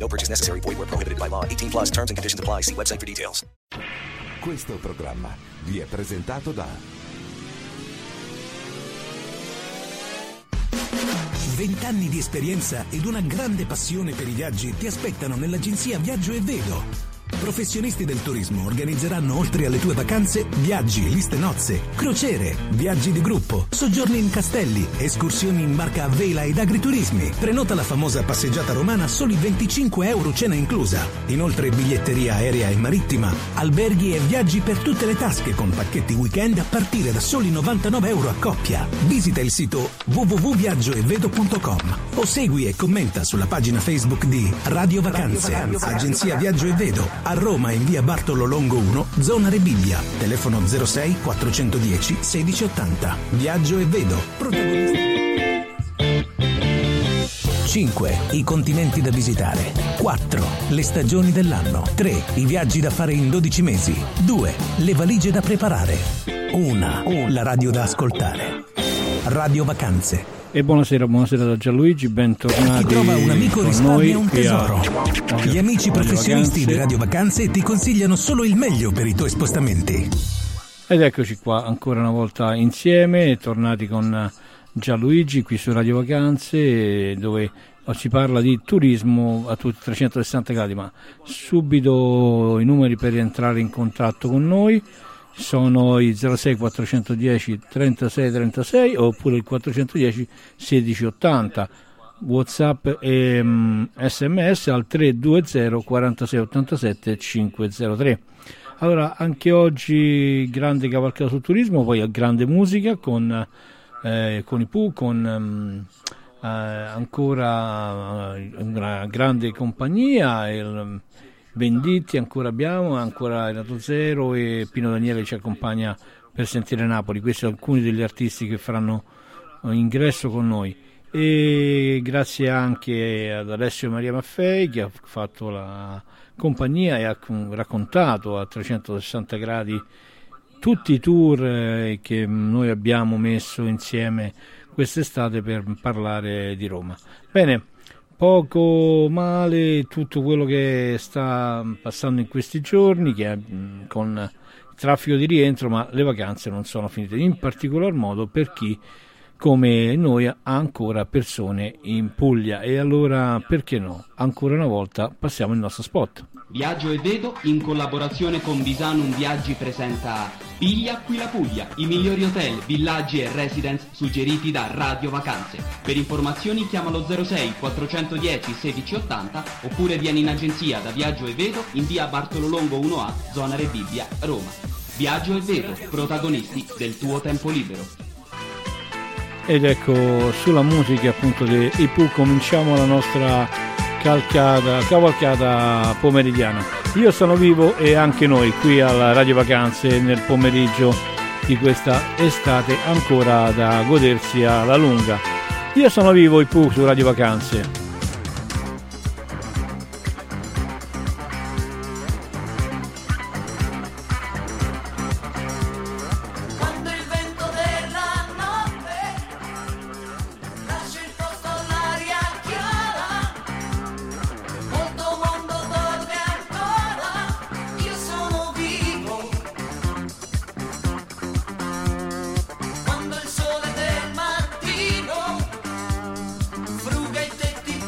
No purchase necessary. Void where prohibited by law. 18 plus terms and conditions apply. See website for details. Questo programma vi è presentato da 20 anni di esperienza ed una grande passione per i viaggi ti aspettano nell'agenzia Viaggio e Vedo. Professionisti del turismo organizzeranno oltre alle tue vacanze viaggi, liste nozze, crociere, viaggi di gruppo, soggiorni in castelli, escursioni in barca a vela ed agriturismi. Prenota la famosa passeggiata romana a soli 25 € cena inclusa. Inoltre biglietteria aerea e marittima, alberghi e viaggi per tutte le tasche con pacchetti weekend a partire da soli 99 € a coppia. Visita il sito www.viaggioevedo.com o segui e commenta sulla pagina Facebook di Radio Vacanze, Agenzia Viaggio e Vedo. A Roma in via Bartolo Longo 1, zona Rebibbia. Telefono 06 410 1680. Viaggio e Vedo. Protagonista. 5. I continenti da visitare. 4. Le stagioni dell'anno. 3. I viaggi da fare in 12 mesi. 2. Le valigie da preparare. 1. La radio da ascoltare. Radio Vacanze. E buonasera da Gianluigi, bentornati. Chi trova un amico risparmia un tesoro. Gli amici professionisti di Radio Vacanze ti consigliano solo il meglio per i tuoi spostamenti. Ed eccoci qua ancora una volta insieme, tornati con Gianluigi qui su Radio Vacanze, dove si parla di turismo a tutti 360 gradi, ma subito i numeri per entrare in contatto con noi. Sono i 06 410 36 36 oppure il 410 16 80, WhatsApp e SMS al 320 46 87 503. Allora, anche oggi grande cavalcata sul turismo, poi grande musica con i Pooh, con ancora una grande compagnia. Venditti ancora abbiamo, ancora Renato Zero e Pino Daniele ci accompagna per sentire Napoli. Questi sono alcuni degli artisti che faranno ingresso con noi, e grazie anche ad Alessio Maria Maffei che ha fatto la compagnia e ha raccontato a 360 gradi tutti i tour che noi abbiamo messo insieme quest'estate per parlare di Roma. Bene, poco male tutto quello che sta passando in questi giorni, che è con traffico di rientro, ma le vacanze non sono finite, in particolar modo per chi come noi ha ancora persone in Puglia. E allora, perché no, ancora una volta passiamo il nostro spot. Viaggio e Vedo in collaborazione con Visanum Viaggi presenta Piglia qui la Puglia, i migliori hotel, villaggi e residence suggeriti da Radio Vacanze. Per informazioni chiama lo 06 410 1680 oppure vieni in agenzia da Viaggio e Vedo in via Bartolo Longo 1A, zona Rebibbia, Roma. Viaggio e Vedo, protagonisti del tuo tempo libero. Ed ecco, sulla musica appunto dei Pooh cominciamo la nostra cavalcata pomeridiana. Io sono vivo e anche noi qui alla Radio Vacanze nel pomeriggio di questa estate ancora da godersi alla lunga. Io sono vivo, i Pooh su Radio Vacanze. Fruga i tetti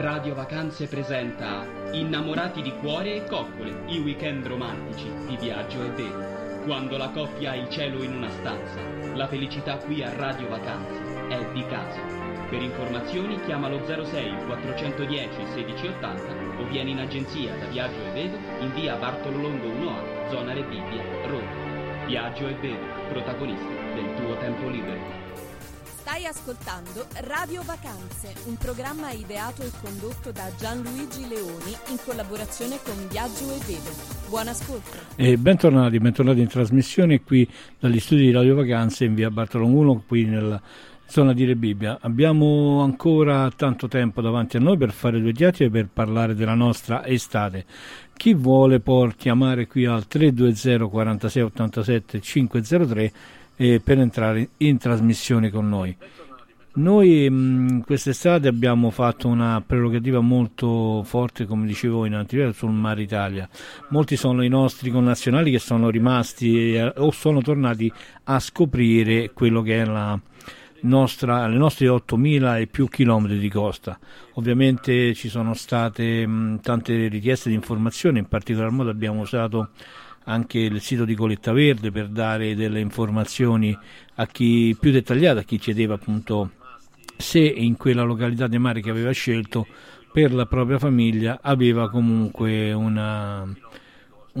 Radio Vacanze presenta Innamorati di cuore e coccole, i weekend romantici di Viaggio e Vedo. Quando la coppia ha il cielo in una stanza, la felicità qui a Radio Vacanze è di casa. Per informazioni chiama lo 06 410 1680 o vieni in agenzia da Viaggio e Vedo in via Bartolo Longo 1A, zona Rebibbia, Roma. Viaggio e Vedo, protagonisti del tuo tempo libero. Stai ascoltando Radio Vacanze, un programma ideato e condotto da Gianluigi Leoni in collaborazione con Viaggio e Vedo. Buon ascolto. E bentornati in trasmissione qui dagli studi di Radio Vacanze in via Bartolomeo 1, qui nella zona di Rebibbia. Abbiamo ancora tanto tempo davanti a noi per fare due chiacchiere e per parlare della nostra estate. Chi vuole può chiamare qui al 320 46 87 503 per entrare in trasmissione con noi. Noi quest'estate abbiamo fatto una prerogativa molto forte, come dicevo in anteprima, sul Mare Italia. Molti sono i nostri connazionali che sono rimasti o sono tornati a scoprire quello che è le nostre 8.000 e più chilometri di costa. Ovviamente ci sono state tante richieste di informazioni, in particolar modo abbiamo usato anche il sito di Coletta Verde per dare delle informazioni a chi più dettagliata, a chi chiedeva appunto se in quella località di mare che aveva scelto per la propria famiglia aveva comunque un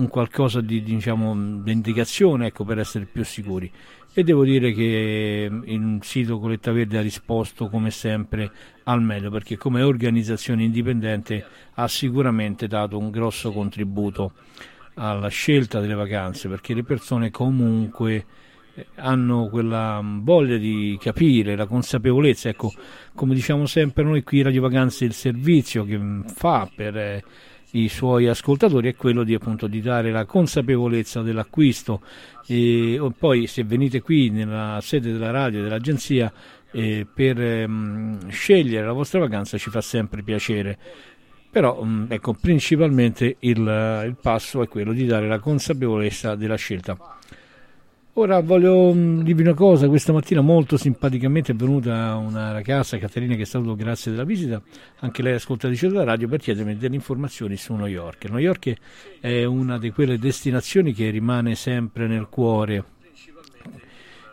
qualcosa di, diciamo, di indicazione, ecco, per essere più sicuri. E devo dire che il sito Coletta Verde ha risposto come sempre al meglio, perché come organizzazione indipendente ha sicuramente dato un grosso contributo alla scelta delle vacanze, perché le persone comunque hanno quella voglia di capire, la consapevolezza, ecco, come diciamo sempre noi qui Radio Vacanze, il servizio che fa per i suoi ascoltatori è quello di appunto di dare la consapevolezza dell'acquisto. E poi se venite qui nella sede della radio e dell'agenzia per scegliere la vostra vacanza ci fa sempre piacere. Però ecco, principalmente il passo è quello di dare la consapevolezza della scelta. Ora voglio dirvi una cosa. Questa mattina molto simpaticamente è venuta una ragazza, Caterina, che saluto, grazie della visita, anche lei ascoltatrice della radio, per chiedermi delle informazioni su New York. New York è una di quelle destinazioni che rimane sempre nel cuore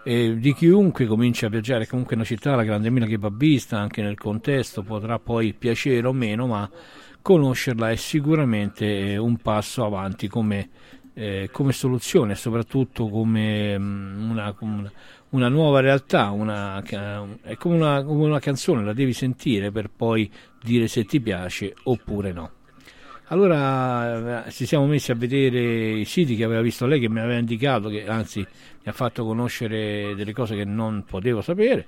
di chiunque comincia a viaggiare. Comunque è una città, la grande mela che va vista anche nel contesto, potrà poi piacere o meno, ma conoscerla è sicuramente un passo avanti come soluzione, soprattutto come una nuova realtà. È come una canzone, la devi sentire per poi dire se ti piace oppure no. Allora ci siamo messi a vedere i siti che aveva visto lei, che mi aveva indicato, che anzi mi ha fatto conoscere delle cose che non potevo sapere,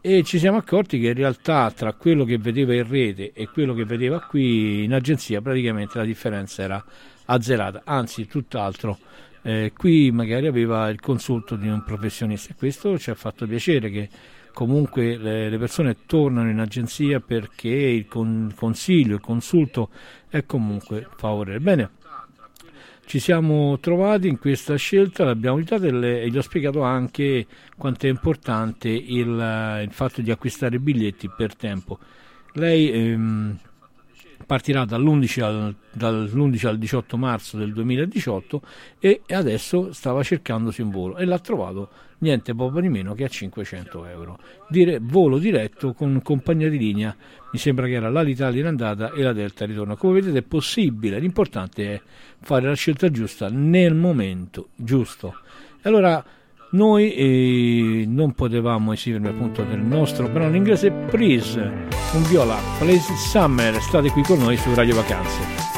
e ci siamo accorti che in realtà tra quello che vedeva in rete e quello che vedeva qui in agenzia praticamente la differenza era azzerata, anzi tutt'altro. Qui magari aveva il consulto di un professionista, e questo ci ha fatto piacere, che comunque le persone tornano in agenzia perché il consiglio, il consulto è comunque favorevole. Bene, ci siamo trovati in questa scelta, l'abbiamo aiutata e gli ho spiegato anche quanto è importante il fatto di acquistare biglietti per tempo. Lei partirà dall'11 al 18 marzo del 2018 e adesso stava cercandosi un volo e l'ha trovato niente poco di meno che a €500. Volo diretto con compagnia di linea, mi sembra che era l'Alitalia in andata e la Delta ritorno. Come vedete è possibile, l'importante è fare la scelta giusta nel momento giusto. Allora noi non potevamo esimermi appunto del nostro brano inglese Please, un viola, Please Summer. State qui con noi su Radio Vacanze.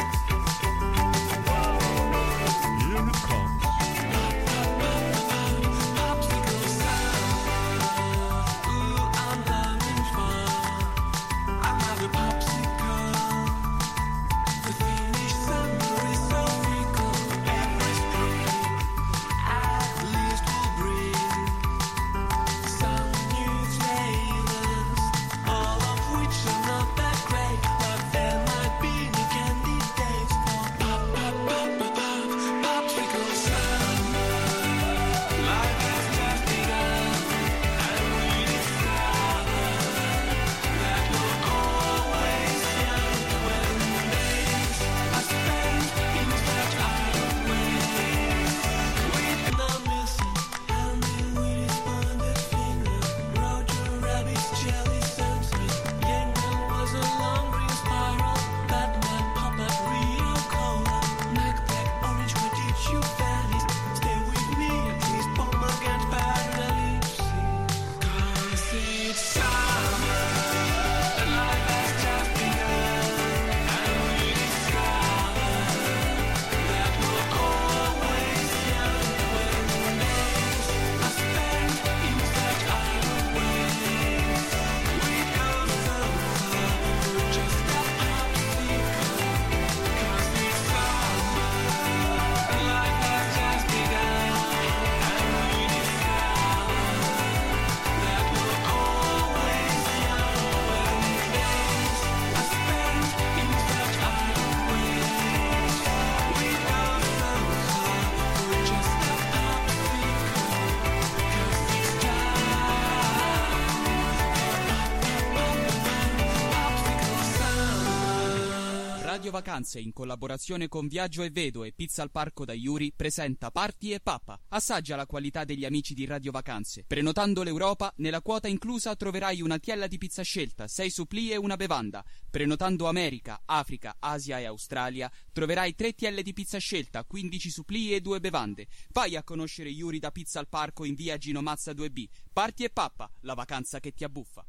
Vacanze, in collaborazione con Viaggio e Vedo e Pizza al Parco da Iuri, presenta Party e Pappa. Assaggia la qualità degli amici di Radio Vacanze. Prenotando l'Europa, nella quota inclusa troverai una tiella di pizza scelta, 6 supplì e una bevanda. Prenotando America, Africa, Asia e Australia, troverai 3 tielle di pizza scelta, 15 supplì e 2 bevande. Vai a conoscere Iuri da Pizza al Parco in via Gino Mazza 2B. Party e Pappa, la vacanza che ti abbuffa.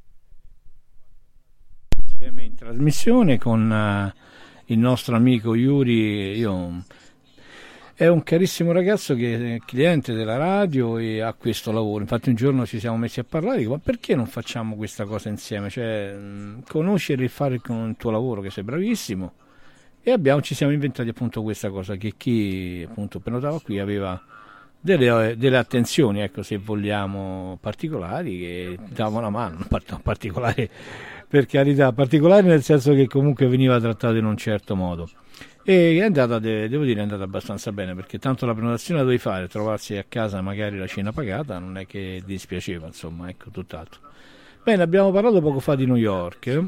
In trasmissione con il nostro amico Iuri. È un carissimo ragazzo che è cliente della radio e ha questo lavoro. Infatti un giorno ci siamo messi a parlare, dico, ma perché non facciamo questa cosa insieme? Cioè, conoscere e fare con il tuo lavoro, che sei bravissimo, e ci siamo inventati appunto questa cosa, che chi appunto prenotava qui aveva delle attenzioni, ecco, se vogliamo, particolari, che davano una mano, particolare per carità, particolare nel senso che comunque veniva trattato in un certo modo, e è andata, devo dire, è andata abbastanza bene, perché tanto la prenotazione la dovevi fare, trovarsi a casa magari la cena pagata non è che dispiaceva, insomma, ecco, tutt'altro. Bene, abbiamo parlato poco fa di New York,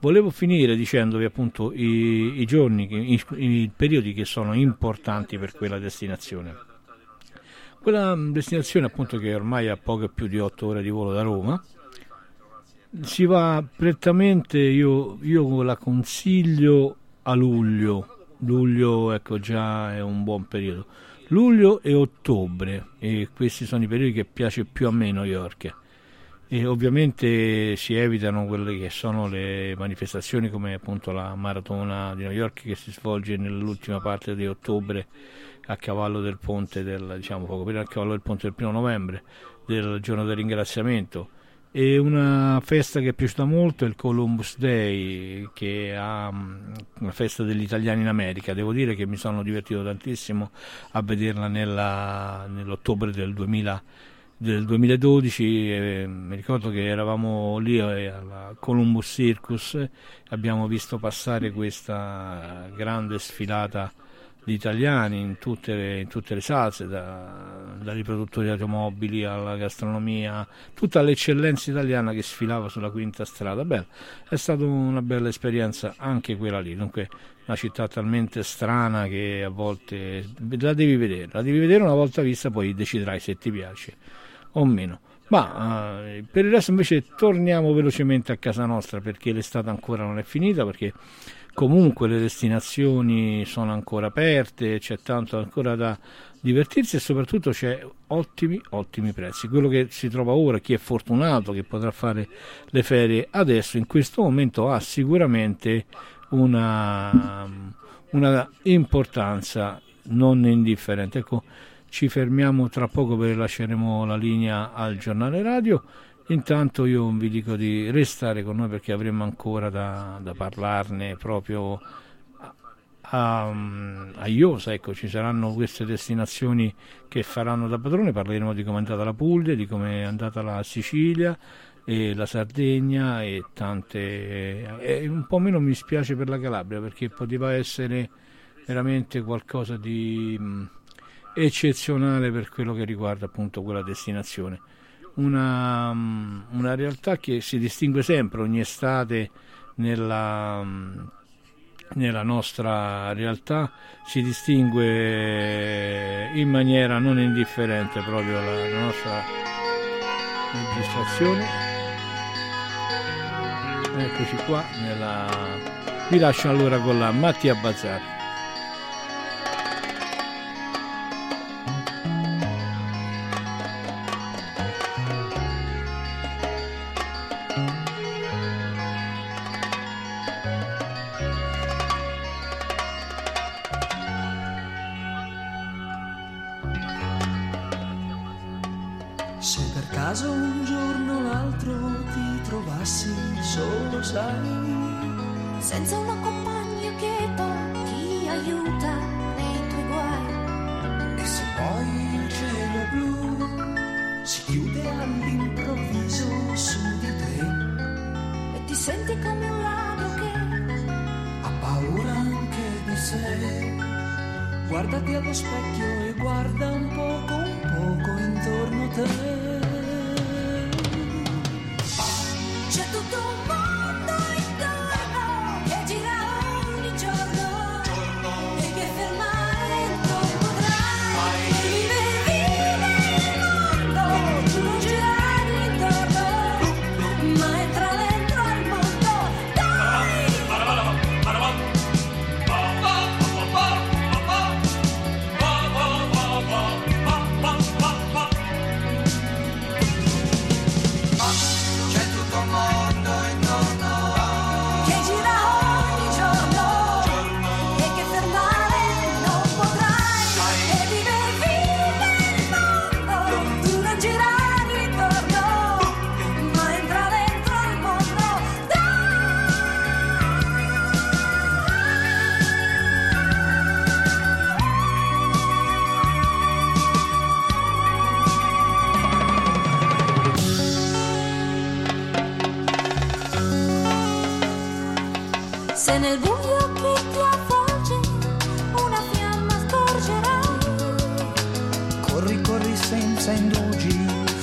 volevo finire dicendovi appunto i giorni, i periodi che sono importanti per quella destinazione. Quella destinazione appunto che ormai ha poco più di 8 ore di volo da Roma. Si va prettamente, io la consiglio a luglio, ecco, già è un buon periodo, luglio e ottobre, e questi sono i periodi che piace più a me New York, e ovviamente si evitano quelle che sono le manifestazioni come appunto la maratona di New York, che si svolge nell'ultima parte di ottobre a cavallo del ponte poco prima, a cavallo del ponte del 1 novembre, del giorno del ringraziamento. E una festa che è piaciuta molto è il Columbus Day, che è una festa degli italiani in America. Devo dire che mi sono divertito tantissimo a vederla nell'ottobre del 2012, mi ricordo che eravamo lì al Columbus Circus, abbiamo visto passare questa grande sfilata di italiani in tutte le salse, dai produttori di automobili alla gastronomia, tutta l'eccellenza italiana che sfilava sulla Quinta Strada. Beh, è stata una bella esperienza anche quella lì. Dunque, una città talmente strana che a volte la devi vedere, una volta vista poi deciderai se ti piace o meno. Ma per il resto invece torniamo velocemente a casa nostra, perché l'estate ancora non è finita, perché comunque le destinazioni sono ancora aperte, c'è tanto ancora da divertirsi e soprattutto c'è ottimi prezzi. Quello che si trova ora, chi è fortunato che potrà fare le ferie adesso, in questo momento, ha sicuramente una importanza non indifferente. Ecco, ci fermiamo tra poco perché lasceremo la linea al giornale radio. Intanto io vi dico di restare con noi, perché avremo ancora da parlarne proprio a iosa. Ecco, ci saranno queste destinazioni che faranno da padrone, parleremo di come è andata la Puglia, di come è andata la Sicilia e la Sardegna e tante, e un po' meno mi spiace per la Calabria, perché poteva essere veramente qualcosa di eccezionale per quello che riguarda appunto quella destinazione. Una realtà che si distingue sempre ogni estate nella nostra realtà, si distingue in maniera non indifferente proprio la nostra registrazione. Eccoci qua, vi lascio allora con la Mattia Bazzari. Guardati allo specchio e guarda un poco intorno a te. C'è tutto un mondo intorno che gira ogni giorno.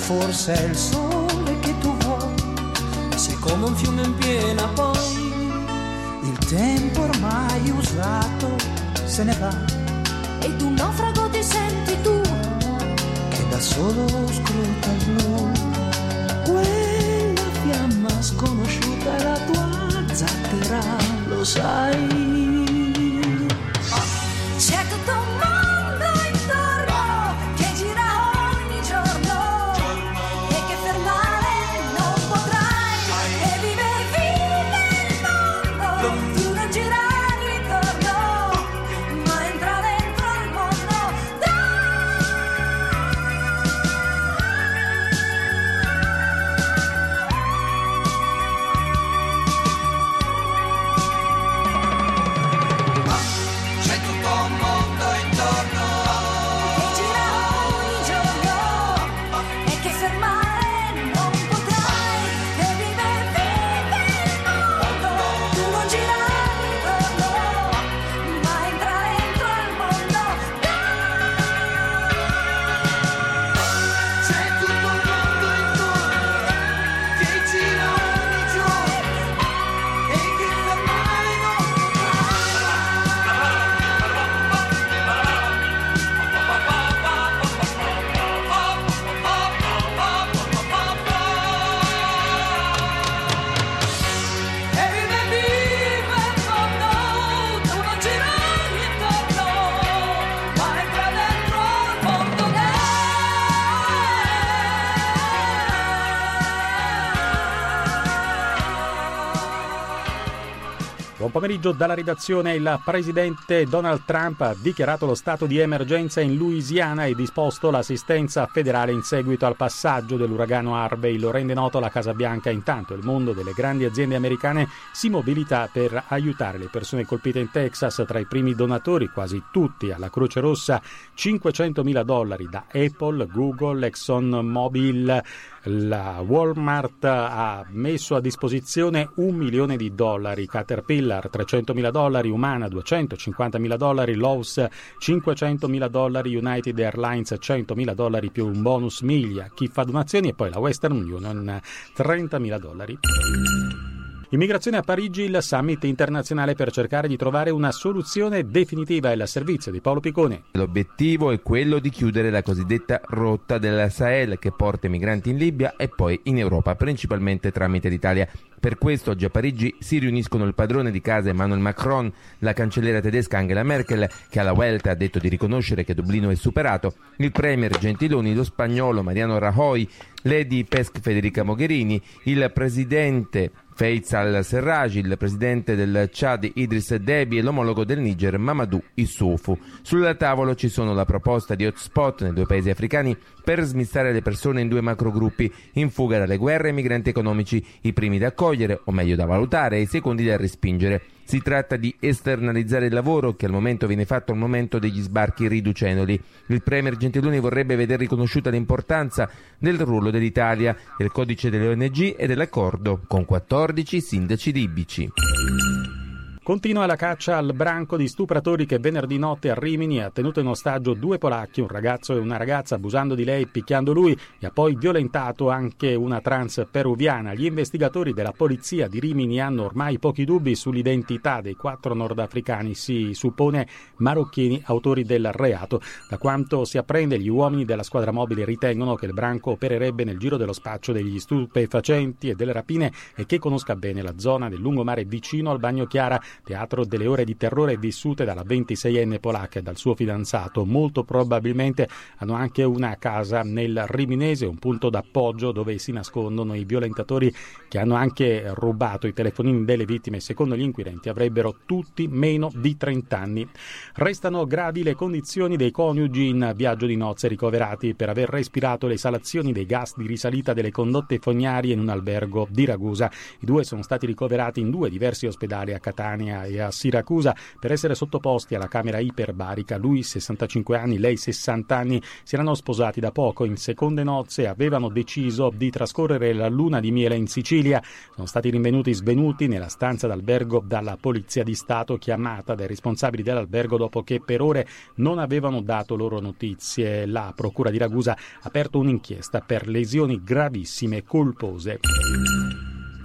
forse è il sole che tu vuoi, sei come un fiume in piena, poi il tempo ormai usato se ne va, ed un naufrago ti senti tu, che da solo scruta il blu, quella fiamma sconosciuta è la tua zattera, lo sai. Pomeriggio dalla redazione. Il presidente Donald Trump ha dichiarato lo stato di emergenza in Louisiana e disposto l'assistenza federale in seguito al passaggio dell'uragano Harvey. Lo rende noto la Casa Bianca. Intanto il mondo delle grandi aziende americane si mobilita per aiutare le persone colpite in Texas. Tra i primi donatori, quasi tutti alla Croce Rossa, $500.000 da Apple, Google, Exxon Mobil. La Walmart ha messo a disposizione $1 milione, Caterpillar $300.000, Humana $250.000, Lowe's $500.000, United Airlines $100.000 più un bonus miglia, chi fa donazioni, e poi la Western Union $30.000. Immigrazione a Parigi, il summit internazionale per cercare di trovare una soluzione definitiva, è la servizio di Paolo Piccone. L'obiettivo è quello di chiudere la cosiddetta rotta della Sahel che porta i migranti in Libia e poi in Europa, principalmente tramite l'Italia. Per questo oggi a Parigi si riuniscono il padrone di casa Emmanuel Macron, la cancelliera tedesca Angela Merkel, che alla Vuelta ha detto di riconoscere che Dublino è superato, il premier Gentiloni, lo spagnolo Mariano Rajoy, Lady Pesc Federica Mogherini, il presidente Faiz al-Serraj, il presidente del Chad Idris Deby e l'omologo del Niger Mamadou Issoufou. Sulla tavola ci sono la proposta di hotspot nei due paesi africani per smistare le persone in due macrogruppi, in fuga dalle guerre e migranti economici, i primi da accogliere, o meglio da valutare, e i secondi da respingere. Si tratta di esternalizzare il lavoro che al momento viene fatto al momento degli sbarchi, riducendoli. Il premier Gentiloni vorrebbe vedere riconosciuta l'importanza del ruolo dell'Italia, del codice delle ONG e dell'accordo con 14 sindaci libici. Continua la caccia al branco di stupratori che venerdì notte a Rimini ha tenuto in ostaggio due polacchi, un ragazzo e una ragazza, abusando di lei, picchiando lui, e ha poi violentato anche una trans peruviana. Gli investigatori della polizia di Rimini hanno ormai pochi dubbi sull'identità dei 4 nordafricani, si suppone marocchini, autori del reato. Da quanto si apprende, gli uomini della squadra mobile ritengono che il branco opererebbe nel giro dello spaccio degli stupefacenti e delle rapine e che conosca bene la zona del lungomare vicino al Bagnochiara, teatro delle ore di terrore vissute dalla 26enne polacca e dal suo fidanzato. Molto probabilmente hanno anche una casa nel Riminese, un punto d'appoggio dove si nascondono i violentatori, che hanno anche rubato i telefonini delle vittime. Secondo gli inquirenti avrebbero tutti meno di 30 anni. Restano gravi le condizioni dei coniugi in viaggio di nozze, ricoverati per aver respirato le esalazioni dei gas di risalita delle condotte fognarie in un albergo di Ragusa. I due sono stati ricoverati in 2 diversi ospedali a Catania. Catania e a Siracusa per essere sottoposti alla camera iperbarica. Lui 65 anni, lei 60 anni, si erano sposati da poco, in seconde nozze avevano deciso di trascorrere la luna di miele in Sicilia. Sono stati rinvenuti svenuti nella stanza d'albergo dalla Polizia di Stato, chiamata dai responsabili dell'albergo dopo che per ore non avevano dato loro notizie. La Procura di Ragusa ha aperto un'inchiesta per lesioni gravissime e colpose.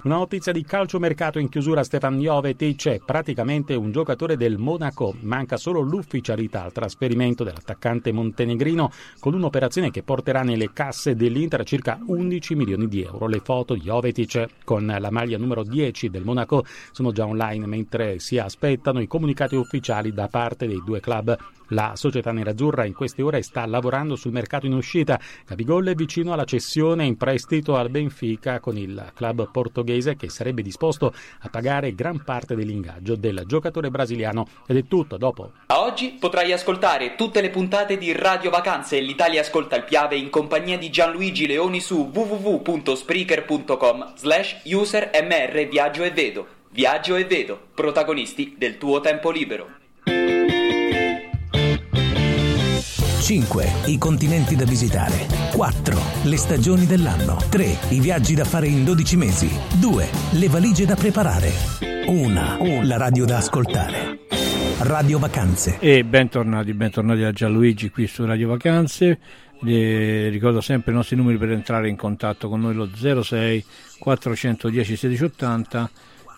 Una notizia di calciomercato in chiusura. Stefan Jovetic è praticamente un giocatore del Monaco, manca solo l'ufficialità al trasferimento dell'attaccante montenegrino con un'operazione che porterà nelle casse dell'Inter a circa 11 milioni di euro. Le foto di Jovetic con la maglia numero 10 del Monaco sono già online, mentre si aspettano i comunicati ufficiali da parte dei due club. La società nerazzurra in queste ore sta lavorando sul mercato in uscita. Gabigol è vicino alla cessione in prestito al Benfica, con il club portoghese che sarebbe disposto a pagare gran parte dell'ingaggio del giocatore brasiliano. Ed è tutto, dopo. A oggi potrai ascoltare tutte le puntate di Radio Vacanze e l'Italia Ascolta il Piave in compagnia di Gianluigi Leoni su www.spreaker.com/usermr Viaggio e Vedo. Viaggio e Vedo, protagonisti del tuo tempo libero. 5. I continenti da visitare. 4. Le stagioni dell'anno. 3. I viaggi da fare in 12 mesi. 2. Le valigie da preparare. 1. La radio da ascoltare. Radio Vacanze. E bentornati a Gianluigi qui su Radio Vacanze. Ricordo sempre i nostri numeri per entrare in contatto con noi: lo 06 410 1680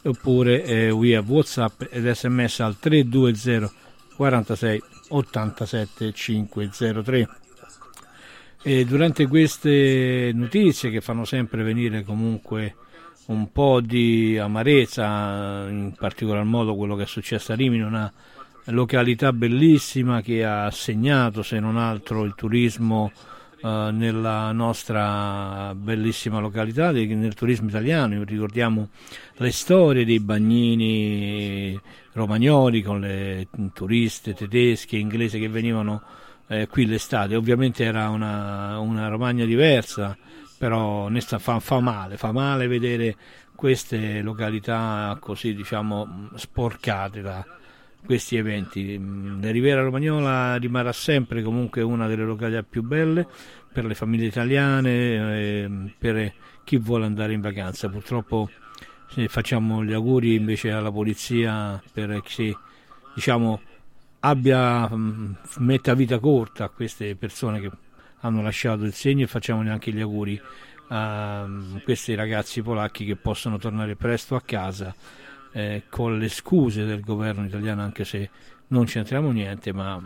oppure via WhatsApp ed SMS al 320 46 87 503. E durante queste notizie, che fanno sempre venire comunque un po' di amarezza, in particolar modo quello che è successo a Rimini, una località bellissima che ha segnato se non altro il turismo nella nostra bellissima località, nel turismo italiano. Ricordiamo le storie dei bagnini romagnoli con le turiste tedesche e inglesi che venivano qui l'estate. Ovviamente era una Romagna diversa, però fa male vedere queste località così, diciamo, sporcate da questi eventi. La Riviera Romagnola rimarrà sempre comunque una delle località più belle per le famiglie italiane, per chi vuole andare in vacanza. Purtroppo facciamo gli auguri invece alla polizia perché, diciamo, metta vita corta a queste persone che hanno lasciato il segno, e facciamo anche gli auguri a questi ragazzi polacchi che possono tornare presto a casa. Con le scuse del governo italiano, anche se non c'entriamo niente, ma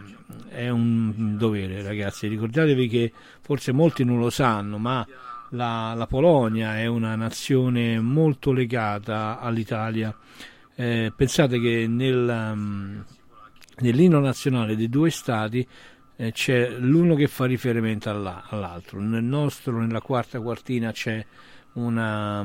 è un dovere, ragazzi. Ricordatevi che forse molti non lo sanno, ma la Polonia è una nazione molto legata all'Italia. Pensate che nell'inno nazionale dei due stati c'è l'uno che fa riferimento all'altro. Nel nostro, nella quarta quartina, c'è una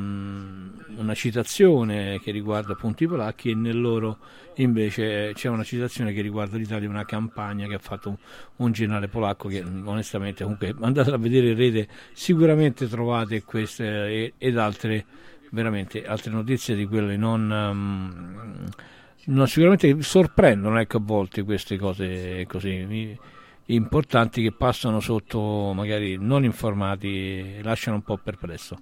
citazione che riguarda appunto i polacchi, e nel loro invece c'è una citazione che riguarda l'Italia, una campagna che ha fatto un generale polacco, che onestamente comunque andate a vedere in rete, sicuramente trovate queste ed altre, veramente altre notizie di quelle non sicuramente sorprendono, ecco, a volte queste cose così importanti che passano sotto, magari non informati, lasciano un po' perplesso.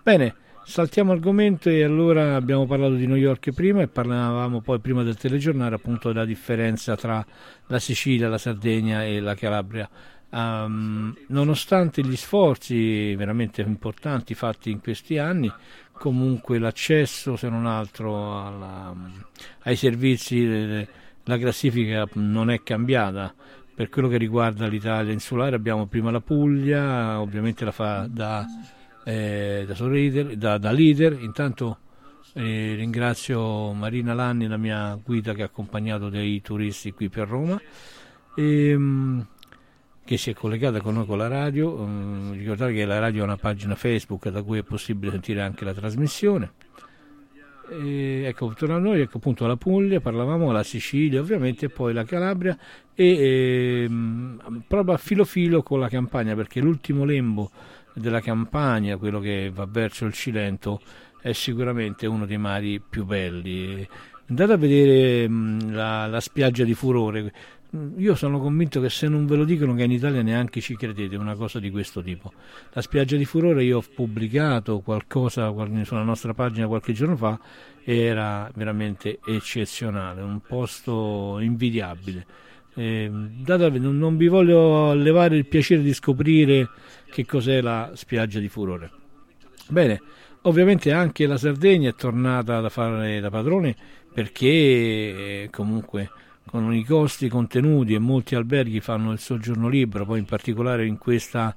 Bene, saltiamo argomento. E allora abbiamo parlato di New York prima, e parlavamo poi prima del telegiornale appunto della differenza tra la Sicilia, la Sardegna e la Calabria. Nonostante gli sforzi veramente importanti fatti in questi anni, comunque l'accesso, se non altro, ai servizi, la classifica non è cambiata. Per quello che riguarda l'Italia insulare abbiamo prima la Puglia, ovviamente la fa da leader. Intanto ringrazio Marina Lanni, la mia guida che ha accompagnato dei turisti qui per Roma, che si è collegata con noi con la radio. Ricordate che la radio ha una pagina Facebook da cui è possibile sentire anche la trasmissione. Ecco, tornando a noi, ecco appunto la Puglia, parlavamo la Sicilia, ovviamente, poi la Calabria, e proprio a filo con la Campania, perché l'ultimo lembo della Campania, quello che va verso il Cilento, è sicuramente uno dei mari più belli. andate a vedere la spiaggia di Furore. Io sono convinto che se non ve lo dicono che in Italia neanche ci credete, una cosa di questo tipo. La spiaggia di Furore, io ho pubblicato qualcosa sulla nostra pagina qualche giorno fa, era veramente eccezionale, un posto invidiabile. Non vi voglio levare il piacere di scoprire che cos'è la spiaggia di Furore. Bene, ovviamente anche la Sardegna è tornata a fare da padrone, perché comunque con i costi contenuti e molti alberghi fanno il soggiorno libero, poi in particolare in questa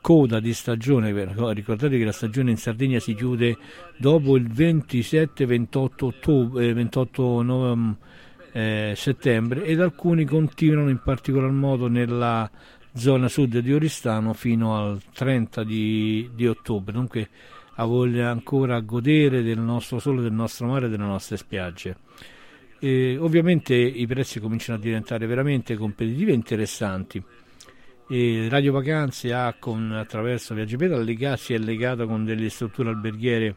coda di stagione. Ricordate che la stagione in Sardegna si chiude dopo il 27-28 settembre, ed alcuni continuano in particolar modo nella zona sud di Oristano fino al 30 di ottobre. Dunque a voglia ancora godere del nostro sole, del nostro mare, delle nostre spiagge. Ovviamente i prezzi cominciano a diventare veramente competitivi e interessanti. Radio Vacanze ha, attraverso Viaggio e Vedo, si è legato con delle strutture alberghiere,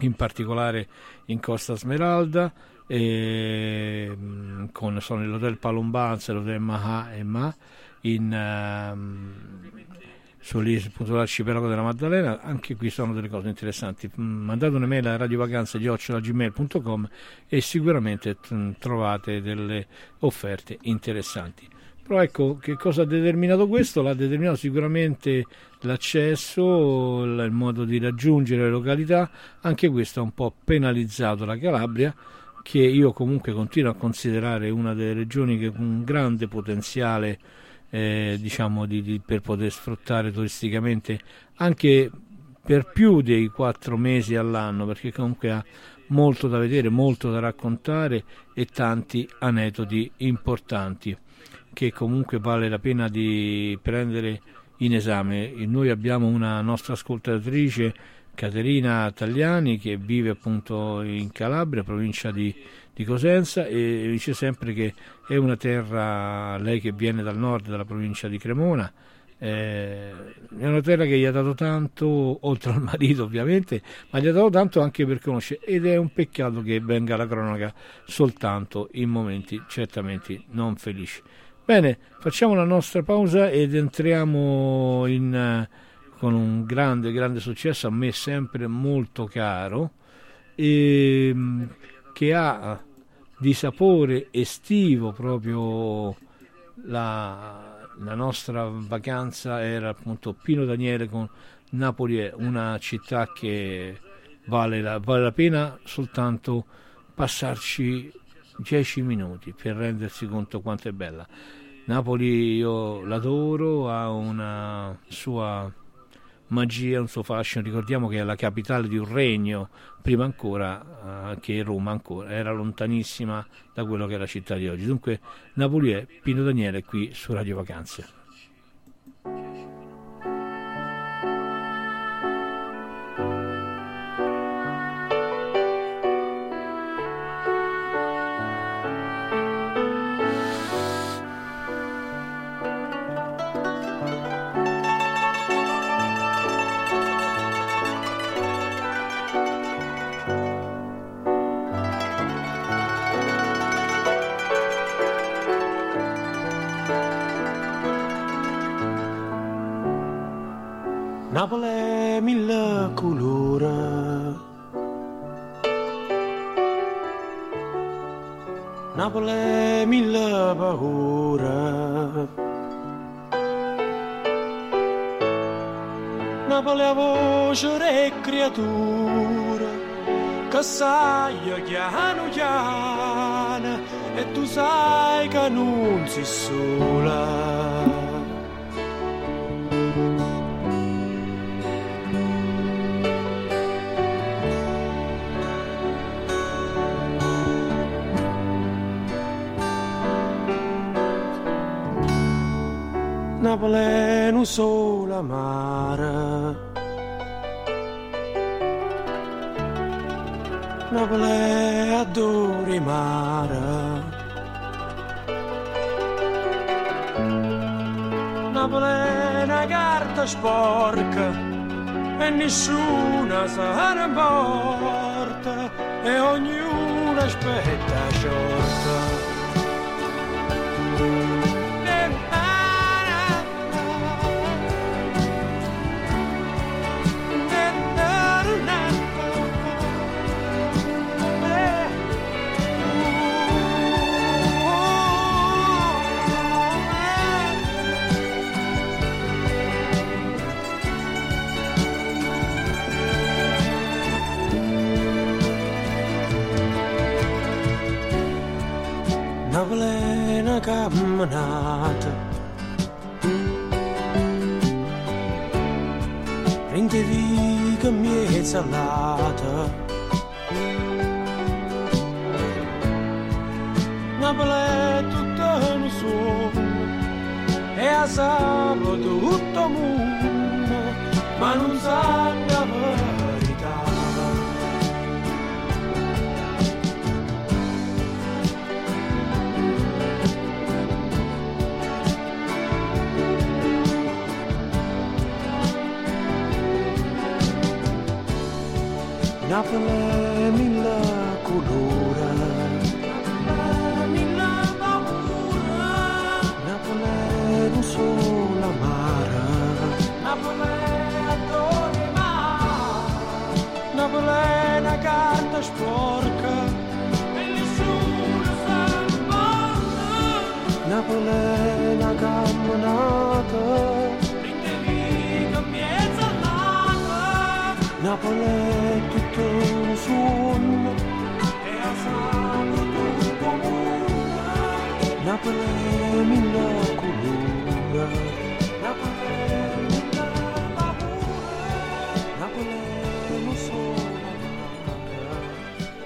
in particolare in Costa Smeralda, sono l'hotel Palombanza, l'hotel Maha e Ma sull'arcipelago della Maddalena. Anche qui sono delle cose interessanti. Mandate un'email a radiovacanze@gmail.com e sicuramente trovate delle offerte interessanti. Però ecco, che cosa ha determinato questo? L'ha determinato sicuramente l'accesso, il modo di raggiungere le località. Anche questo ha un po' penalizzato la Calabria, che io comunque continuo a considerare una delle regioni che con un grande potenziale per poter sfruttare turisticamente anche per più dei 4 mesi all'anno, perché comunque ha molto da vedere, molto da raccontare e tanti aneddoti importanti che comunque vale la pena di prendere in esame. Noi abbiamo una nostra ascoltatrice, Caterina Tagliani, che vive appunto in Calabria, provincia di Cosenza, e dice sempre che è una terra, lei che viene dal nord, dalla provincia di Cremona, è una terra che gli ha dato tanto, oltre al marito ovviamente, ma gli ha dato tanto anche per conoscere, ed è un peccato che venga alla cronaca soltanto in momenti certamente non felici. Bene, facciamo la nostra pausa ed entriamo con un grande successo, a me sempre molto caro, che ha di sapore estivo proprio la nostra vacanza. Era appunto Pino Daniele con Napoli è una città che vale la pena soltanto passarci 10 minuti per rendersi conto quanto è bella. Napoli io l'adoro, ha una sua magia, un suo fascino. Ricordiamo che è la capitale di un regno, prima ancora che Roma ancora era lontanissima da quello che è la città di oggi. Dunque Napoli è Pino Daniele qui su Radio Vacanze. Napoli mille colori, Napoli mille paure, Napoli a voce e creatura, che sai chiano chiano e tu sai che non sei sola. Napoli non sola mare, Napoli adori mare, Napoli è una carta sporca e nessuna se ne importa e ognuno aspettaci oltre. Plena camminata, prendevi che mi è salata, una plena tutta in sonno, e a sabato tutto mondo, ma non sa la verità. Napoli mille colore, Napoli mille paura, Napoli un solo amara, Napoli a dove va, Napoli una carta sporca e nessuno sa importa, Napoli una camminata. Napoli è tutto un sonno e a sabato tutto muore. Napoli è mille colore, Napoli è mille paure, Napoli è un solo.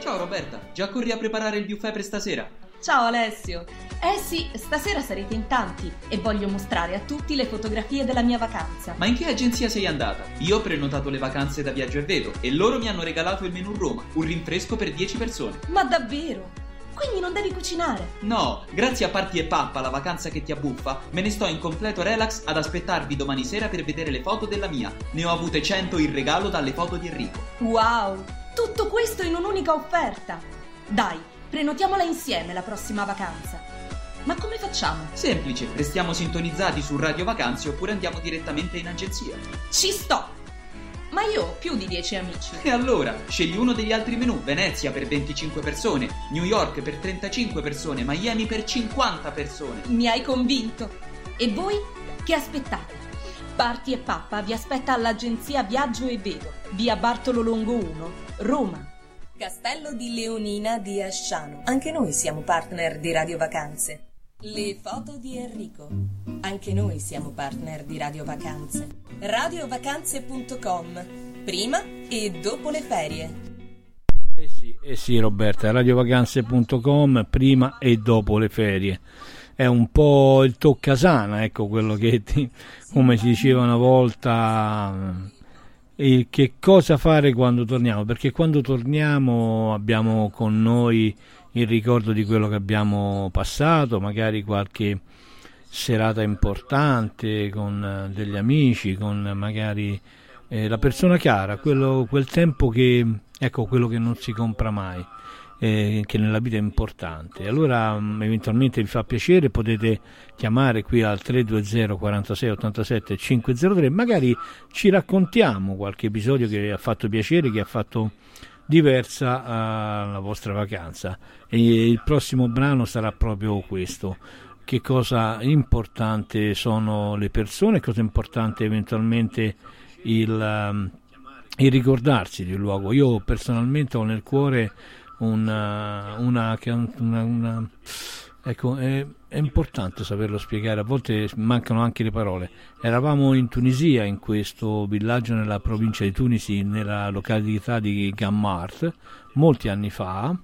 Ciao Roberta, già corri a preparare il buffet per stasera? Ciao Alessio. Eh sì, stasera sarete in tanti e voglio mostrare a tutti le fotografie della mia vacanza. Ma in che agenzia sei andata? Io ho prenotato le vacanze da Viaggio e Vedo e loro mi hanno regalato il menù Roma, un rinfresco per 10 persone. Ma davvero? Quindi non devi cucinare? No, grazie a Parti e Pappa, la vacanza che ti abbuffa, me ne sto in completo relax ad aspettarvi domani sera per vedere le foto della mia. Ne ho avute 100 in regalo dalle foto di Enrico. Wow, tutto questo in un'unica offerta. Dai, prenotiamola insieme la prossima vacanza. Ma come facciamo? Semplice, restiamo sintonizzati su Radio Vacanze oppure andiamo direttamente in agenzia. Ci sto! Ma io ho più di 10 amici. E allora, scegli uno degli altri menù. Venezia per 25 persone, New York per 35 persone, Miami per 50 persone. Mi hai convinto! E voi? Che aspettate? Parti e Pappa vi aspetta all'agenzia Viaggio e Vedo, via Bartolo Longo 1, Roma. Castello di Leonina di Asciano. Anche noi siamo partner di Radio Vacanze. Le foto di Enrico. Anche noi siamo partner di Radio Vacanze. Radiovacanze.com. Prima e dopo le ferie. Eh sì Roberta, radiovacanze.com prima e dopo le ferie. È un po' il toccasana, ecco quello che come si diceva una volta, il che cosa fare quando torniamo, perché quando torniamo abbiamo con noi il ricordo di quello che abbiamo passato, magari qualche serata importante con degli amici, con magari la persona cara, quel tempo che, ecco, quello che non si compra mai, che nella vita è importante. Allora eventualmente vi fa piacere, potete chiamare qui al 320 46 87 503, magari ci raccontiamo qualche episodio che ha fatto piacere, che ha fatto diversa la vostra vacanza, e il prossimo brano sarà proprio questo. Che cosa importante sono le persone, cosa importante eventualmente il ricordarsi di un luogo. Io personalmente ho nel cuore una ecco, è importante saperlo spiegare, a volte mancano anche le parole. Eravamo in Tunisia, in questo villaggio nella provincia di Tunisi, nella località di Gammart, molti anni fa,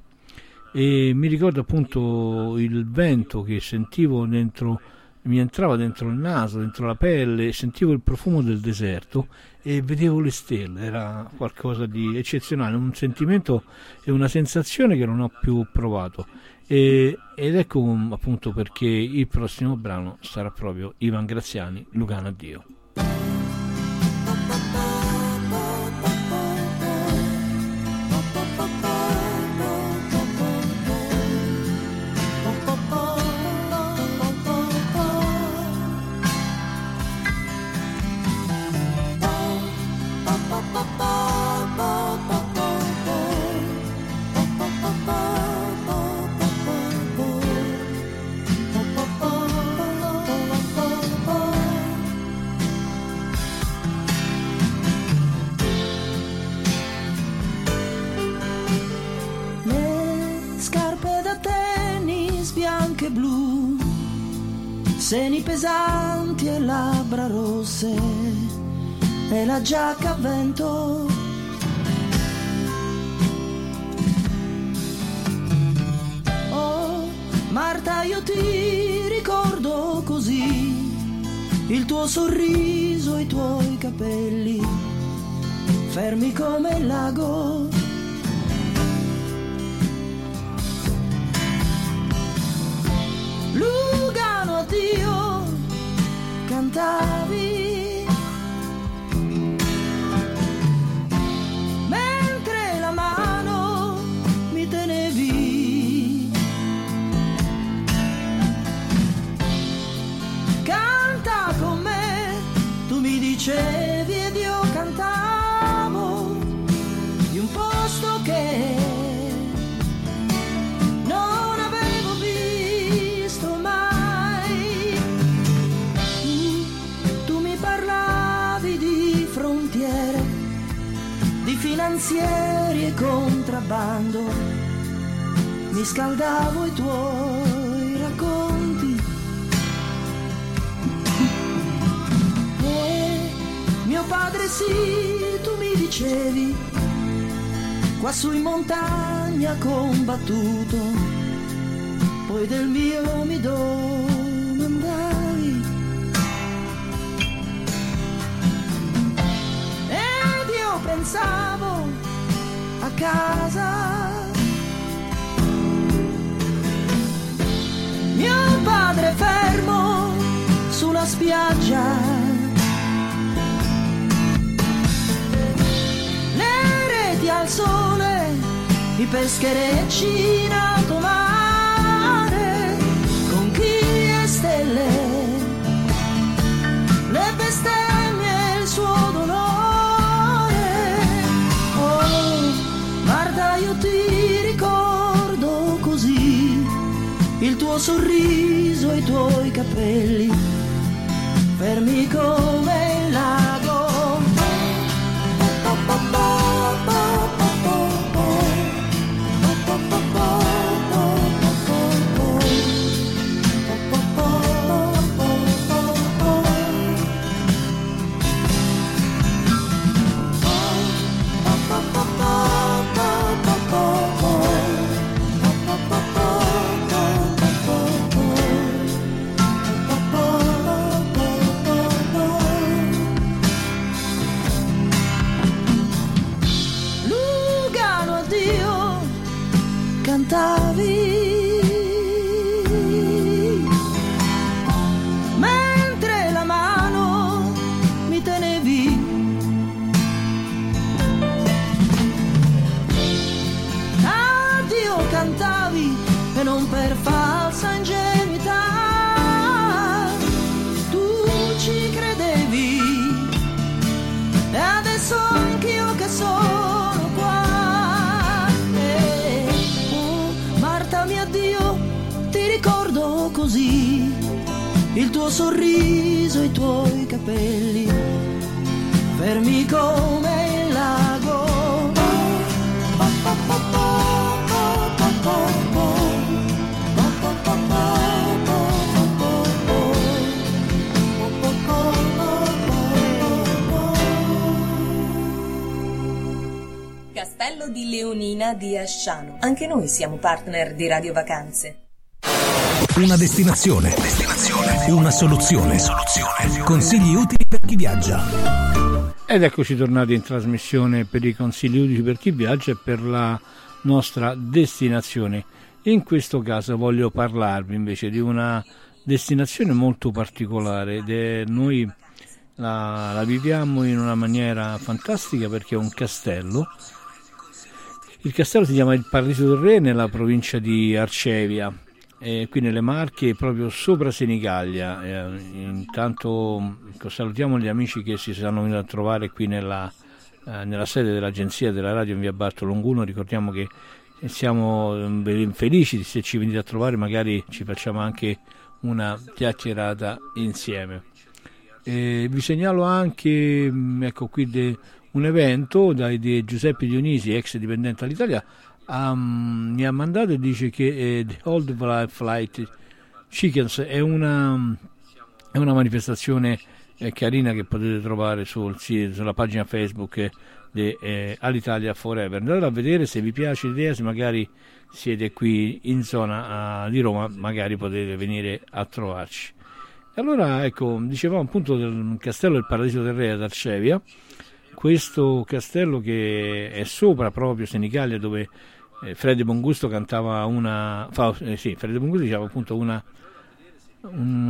e mi ricordo appunto il vento che sentivo dentro, mi entrava dentro il naso, dentro la pelle, sentivo il profumo del deserto e vedevo le stelle, era qualcosa di eccezionale, un sentimento e una sensazione che non ho più provato. Ed ecco appunto perché il prossimo brano sarà proprio Ivan Graziani, Lugano addio. seni pesanti e labbra rosse e la giacca a vento. Oh Marta, io ti ricordo così, il tuo sorriso, i tuoi capelli fermi come il lago. Lugano, addio, cantavi mentre la mano mi tenevi. Canta con me, tu mi dicevi ed io cantavo di un posto che finanzieri e contrabbando, mi scaldavo i tuoi racconti e mio padre sì, tu mi dicevi, qua su in montagna combattuto, poi del mio mi domandavi ed io pensavo a casa. Mio padre fermo sulla spiaggia, le reti al sole, i pescherecci in alto mare, conchiglie e stelle, le bestemmie e il suo dolore. Guarda, io ti ricordo così, il tuo sorriso e i tuoi capelli fermi come il lago. Mentre la mano mi tenevi, addio cantavi e non per falsa ingenuità tu ci credevi, e adesso anch'io che sono qua. Ricordo così, il tuo sorriso, i tuoi capelli fermi come il lago. Castello di Leonina di Asciano. Anche noi siamo partner di Radio Vacanze. Una destinazione, una soluzione, consigli utili per chi viaggia. Ed eccoci tornati in trasmissione per i consigli utili per chi viaggia e per la nostra destinazione. In questo caso voglio parlarvi invece di una destinazione molto particolare ed è, noi la viviamo in una maniera fantastica perché è un castello. Il castello si chiama il Paradiso del Re nella provincia di Arcevia. Qui nelle Marche, proprio sopra Senigallia. Intanto salutiamo gli amici che si saranno venuti a trovare qui nella sede dell'agenzia della radio in via Bartolonguno. Ricordiamo che siamo felici se ci venite a trovare, magari ci facciamo anche una chiacchierata insieme. Vi segnalo anche un evento di Giuseppe Dionisi, ex dipendente Alitalia. Mi ha mandato e dice che The Old Flight Chickens è una È una manifestazione carina che potete trovare sulla pagina Facebook di Alitalia Forever. Andate a vedere, se vi piace l'idea, se magari siete qui in zona di Roma, magari potete venire a trovarci. E allora, ecco, dicevamo appunto del castello del Paradiso del Re ad Arcevia, questo castello che è sopra proprio Senigallia, dove Freddy Bongusto cantava Freddy Bongusto diceva appunto una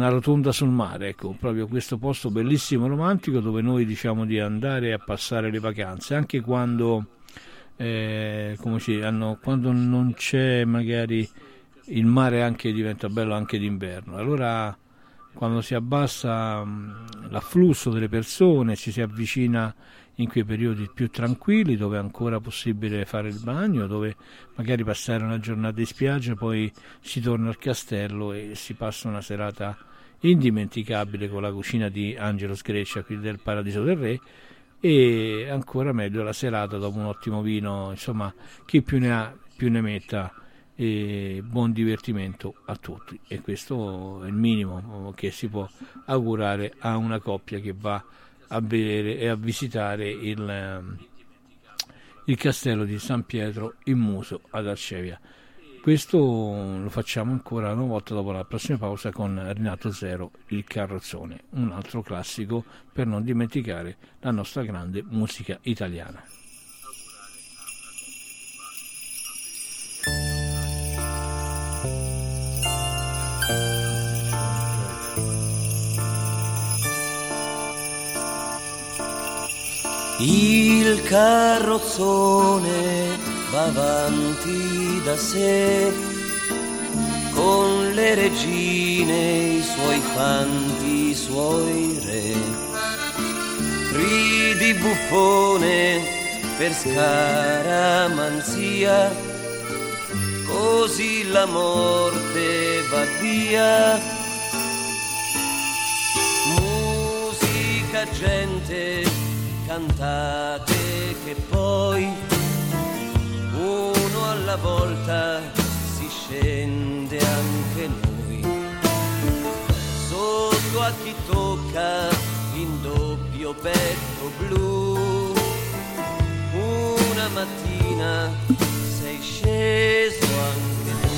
rotonda sul mare, ecco, proprio questo posto bellissimo, romantico, dove noi diciamo di andare a passare le vacanze, anche quando non c'è magari il mare, anche diventa bello anche d'inverno. Allora, quando si abbassa l'afflusso delle persone, ci si avvicina in quei periodi più tranquilli, dove è ancora possibile fare il bagno, dove magari passare una giornata in spiaggia, poi si torna al castello e si passa una serata indimenticabile con la cucina di Angelo Sgreccia, qui del Paradiso del Re, e ancora meglio la serata dopo un ottimo vino. Insomma, chi più ne ha più ne metta, e buon divertimento a tutti. E questo è il minimo che si può augurare a una coppia che va a vedere e a visitare il castello di San Pietro in Muso ad Arcevia. Questo lo facciamo ancora una volta dopo la prossima pausa con Renato Zero, Il Carrozzone, un altro classico per non dimenticare la nostra grande musica italiana. Il carrozzone va avanti da sé, con le regine, i suoi fanti, i suoi re. Ridi buffone per scaramanzia, così la morte va via. Musica, gente, cantate che poi uno alla volta si scende anche noi. Sotto a chi tocca in doppio petto blu, una mattina sei sceso anche tu.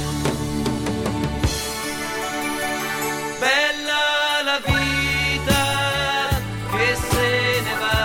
Bella la vita che se ne va,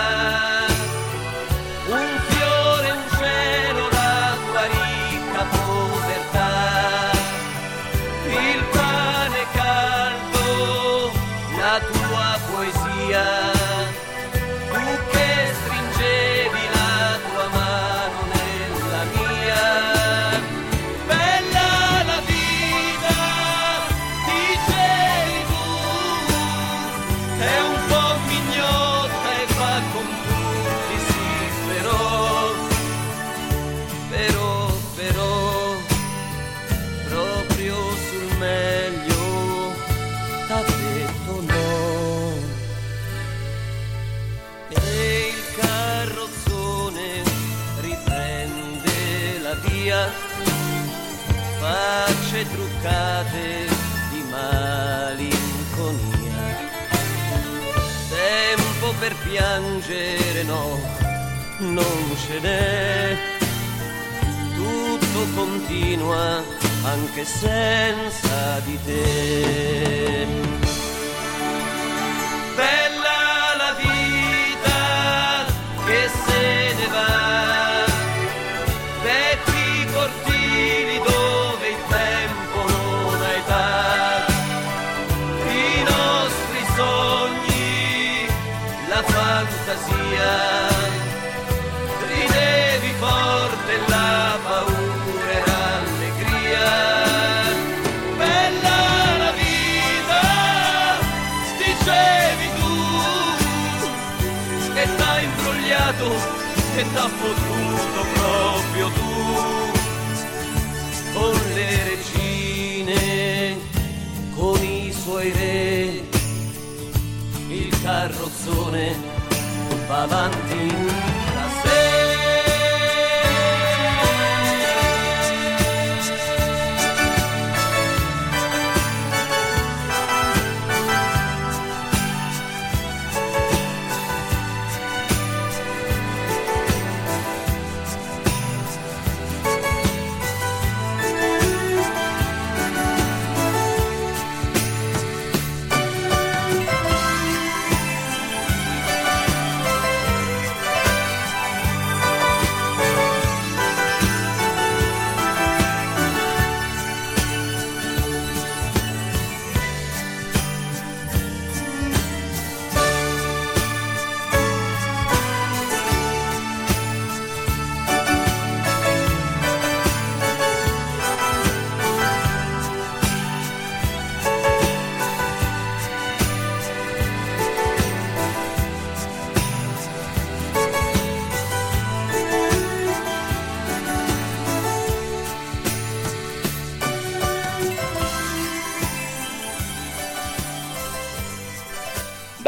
facce truccate di malinconia. Tempo per piangere no, non ce n'è, tutto continua anche senza di te. Bella la vita che se ne va, ridevi forte la paura e l'allegria. Bella la vita, dicevi tu, e t'ha imbrogliato e t'ha fottuto proprio tu. Con le regine, con i suoi re, il carrozzone va avanti da sé.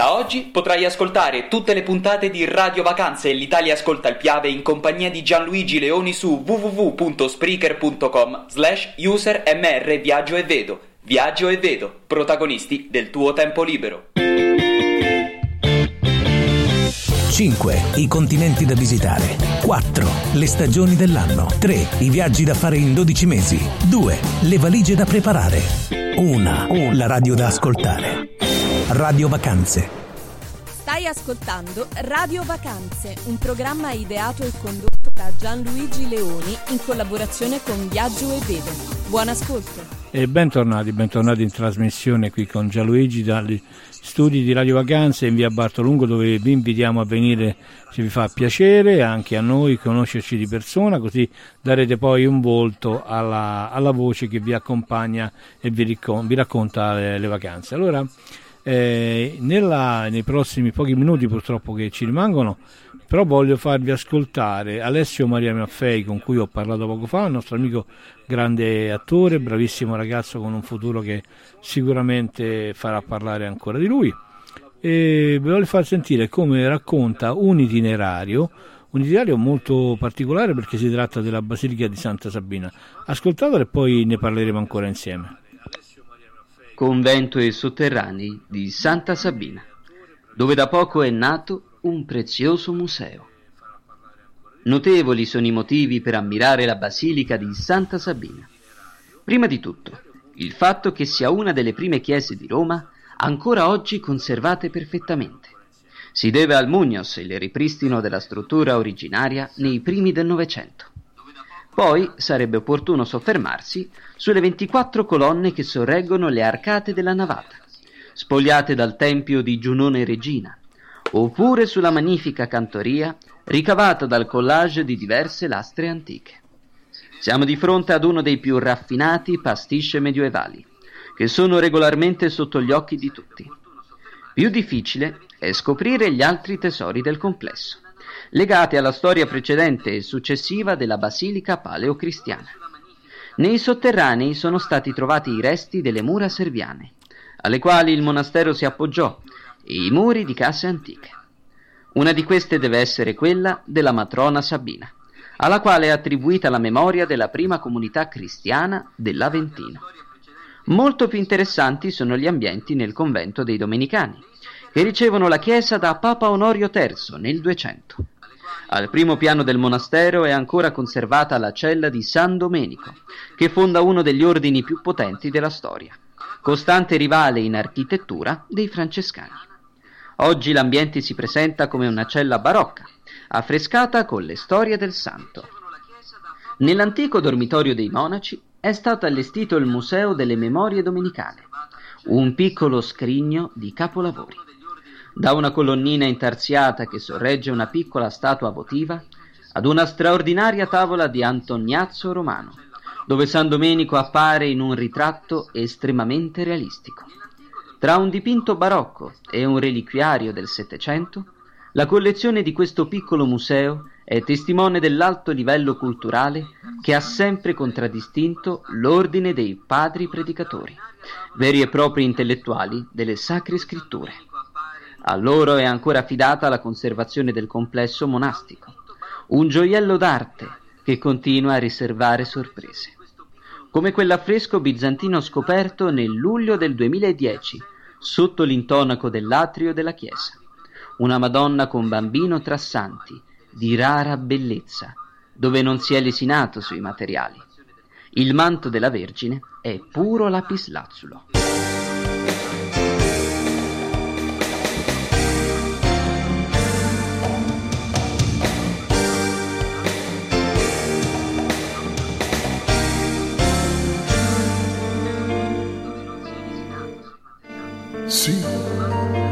Da oggi potrai ascoltare tutte le puntate di Radio Vacanze e l'Italia ascolta il Piave in compagnia di Gianluigi Leoni su www.spreaker.com/usermr Viaggio e Vedo. Viaggio e Vedo, protagonisti del tuo tempo libero. 5. I continenti da visitare. 4. Le stagioni dell'anno. 3. I viaggi da fare in 12 mesi. 2. Le valigie da preparare. 1. La radio da ascoltare. Radio Vacanze. Stai ascoltando Radio Vacanze, un programma ideato e condotto da Gianluigi Leoni in collaborazione con Viaggio e Vedo. Buon ascolto. E bentornati in trasmissione qui con Gianluigi dagli studi di Radio Vacanze in via Bartolungo, dove vi invitiamo a venire se vi fa piacere, anche a noi, conoscerci di persona, così darete poi un volto alla voce che vi accompagna e vi racconta le vacanze. Allora, nei prossimi pochi minuti purtroppo che ci rimangono, però voglio farvi ascoltare Alessio Maria Maffei, con cui ho parlato poco fa, il nostro amico, grande attore, bravissimo ragazzo con un futuro che sicuramente farà parlare ancora di lui, e vi voglio far sentire come racconta un itinerario molto particolare, perché si tratta della Basilica di Santa Sabina. Ascoltatelo e poi ne parleremo ancora insieme. Convento e sotterranei di Santa Sabina, dove da poco è nato un prezioso museo. Notevoli sono i motivi per ammirare la Basilica di Santa Sabina. Prima di tutto, il fatto che sia una delle prime chiese di Roma ancora oggi conservate perfettamente. Si deve al Mugnos il ripristino della struttura originaria nei primi del Novecento. Poi sarebbe opportuno soffermarsi sulle 24 colonne che sorreggono le arcate della navata, spogliate dal tempio di Giunone Regina, oppure sulla magnifica cantoria ricavata dal collage di diverse lastre antiche. Siamo di fronte ad uno dei più raffinati pasticce medioevali, che sono regolarmente sotto gli occhi di tutti. Più difficile è scoprire gli altri tesori del complesso, legate alla storia precedente e successiva della basilica paleocristiana. Nei sotterranei sono stati trovati i resti delle mura serviane, alle quali il monastero si appoggiò, e i muri di case antiche. Una di queste deve essere quella della matrona Sabina, alla quale è attribuita la memoria della prima comunità cristiana dell'Aventino. Molto più interessanti sono gli ambienti nel convento dei Domenicani, che ricevono la chiesa da Papa Onorio III nel 200. Al primo piano del monastero è ancora conservata la cella di San Domenico, che fonda uno degli ordini più potenti della storia, costante rivale in architettura dei francescani. Oggi l'ambiente si presenta come una cella barocca, affrescata con le storie del santo. Nell'antico dormitorio dei monaci è stato allestito il Museo delle Memorie Domenicali, un piccolo scrigno di capolavori. Da una colonnina intarsiata che sorregge una piccola statua votiva ad una straordinaria tavola di Antoniazzo Romano, dove San Domenico appare in un ritratto estremamente realistico. Tra un dipinto barocco e un reliquiario del Settecento, la collezione di questo piccolo museo è testimone dell'alto livello culturale che ha sempre contraddistinto l'ordine dei padri predicatori, veri e propri intellettuali delle sacre scritture. A loro è ancora affidata la conservazione del complesso monastico, un gioiello d'arte che continua a riservare sorprese, come quell'affresco bizantino scoperto nel luglio del 2010 sotto l'intonaco dell'atrio della chiesa, una Madonna con bambino tra santi di rara bellezza, dove non si è lesinato sui materiali. Il manto della Vergine è puro lapislazzulo. Sì,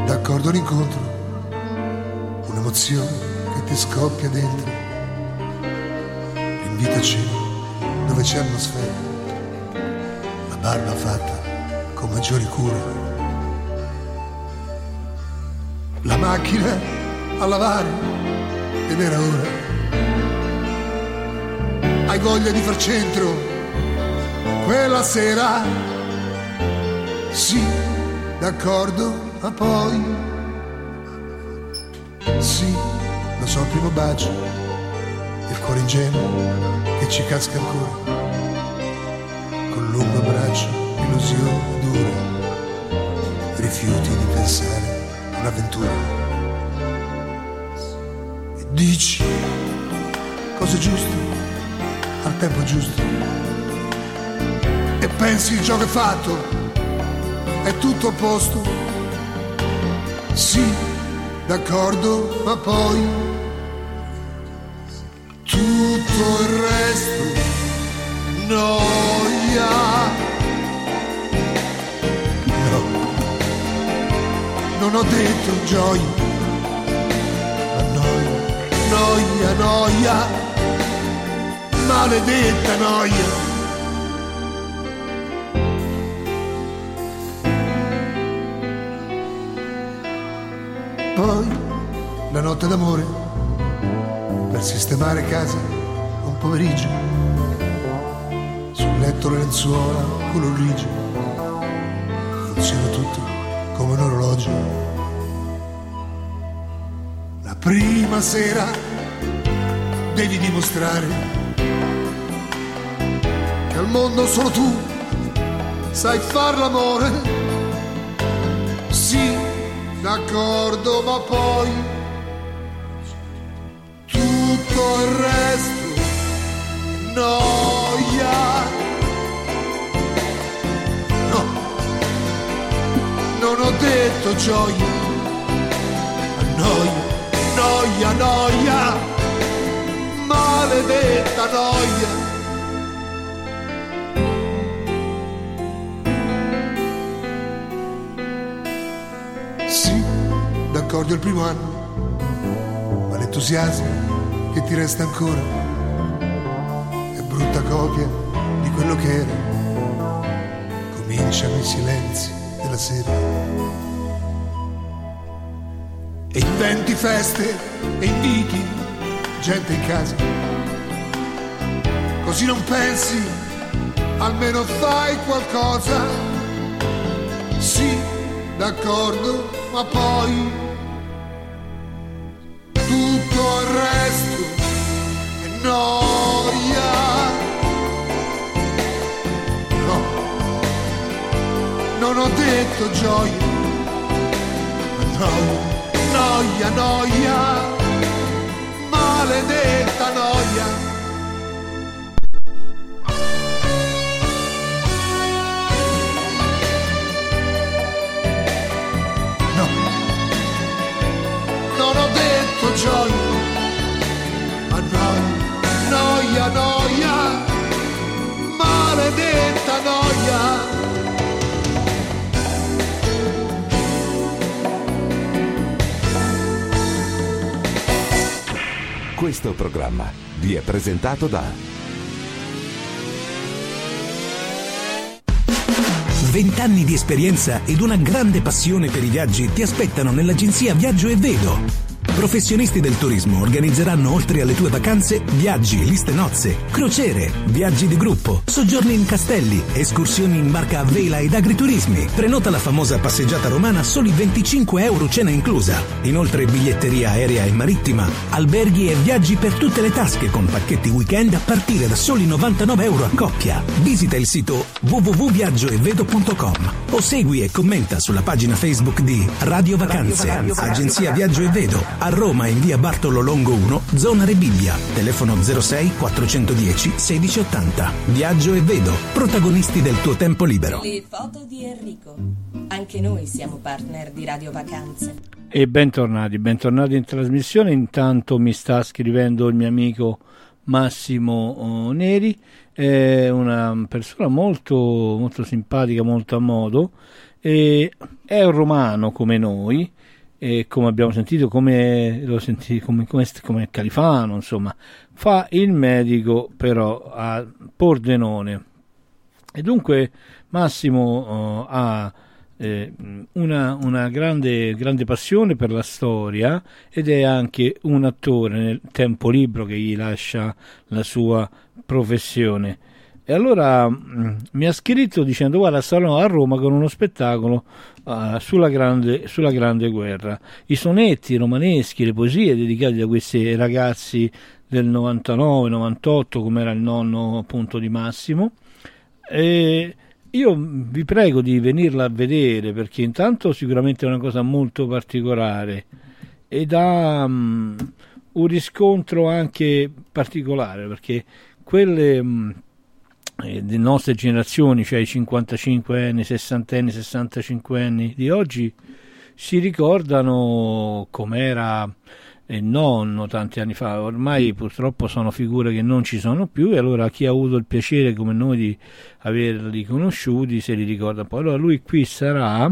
d'accordo all'incontro, un'emozione che ti scoppia dentro. Invitaci dove c'è atmosfera, la barba fatta con maggiori cure, la macchina a lavare ed era ora. Hai voglia di far centro quella sera? Sì, d'accordo, ma poi Sì, lo so, il primo bacio, il cuore ingenuo che ci casca ancora, col lungo abbraccio, illusione dura, rifiuti di pensare un'avventura. E dici cose giuste al tempo giusto e pensi il gioco è fatto, è tutto a posto. Sì, d'accordo, ma poi tutto il resto noia. No, non ho detto gioia, ma noia, noia, noia, maledetta noia. Poi la notte d'amore per sistemare casa un pomeriggio, sul letto le lenzuola color grigio, funziona tutto come un orologio. La prima sera devi dimostrare che al mondo solo tu sai far l'amore. Sì, d'accordo, ma poi tutto il resto noia. No, non ho detto gioia, noia, noia, noia, maledetta noia. Ricordo il primo anno, ma l'entusiasmo che ti resta ancora è brutta copia di quello che era. Cominciano i silenzi della sera e inventi feste e inviti gente in casa, così non pensi, almeno fai qualcosa. Sì, d'accordo, ma poi tutto il resto è noia. No, non ho detto gioia, noia, noia, noia, maledetta noia. Gioia, ma noia, noia, noia, maledetta noia. Questo programma vi è presentato da vent'anni di esperienza ed una grande passione per i viaggi ti aspettano nell'agenzia Viaggio e Vedo. Professionisti del turismo organizzeranno oltre alle tue vacanze viaggi, liste nozze, crociere, viaggi di gruppo, soggiorni in castelli, escursioni in barca a vela ed agriturismi. Prenota la famosa passeggiata romana, soli 25 € cena inclusa. Inoltre biglietteria aerea e marittima, alberghi e viaggi per tutte le tasche con pacchetti weekend a partire da soli 99 € a coppia. Visita il sito www.viaggioevedo.com o segui e commenta sulla pagina Facebook di Radio Vacanze, agenzia Viaggio e Vedo. A Roma in via Bartolo Longo 1, zona Rebibbia, telefono 06 410 1680. Viaggio e Vedo, protagonisti del tuo tempo libero. Le foto di Enrico. Anche noi siamo partner di Radio Vacanze. E bentornati in trasmissione. Intanto mi sta scrivendo il mio amico Massimo Neri, è una persona molto, molto simpatica, molto a modo, è un romano come noi. E come abbiamo sentito, come Califano, insomma, fa il medico però a Pordenone. E dunque Massimo ha una grande passione per la storia ed è anche un attore nel tempo libero che gli lascia la sua professione. E allora mi ha scritto dicendo: guarda, sarò a Roma con uno spettacolo sulla grande guerra. I sonetti romaneschi, le poesie dedicate a questi ragazzi del 99-98, come era il nonno appunto di Massimo. E io vi prego di venirla a vedere, perché intanto sicuramente è una cosa molto particolare ed ha un riscontro anche particolare, perché quelle delle nostre generazioni, cioè i 55enni, 60enni, 65enni di oggi, si ricordano com'era il nonno tanti anni fa. Ormai purtroppo sono figure che non ci sono più, e allora chi ha avuto il piacere come noi di averli conosciuti se li ricorda. Poi allora lui qui sarà,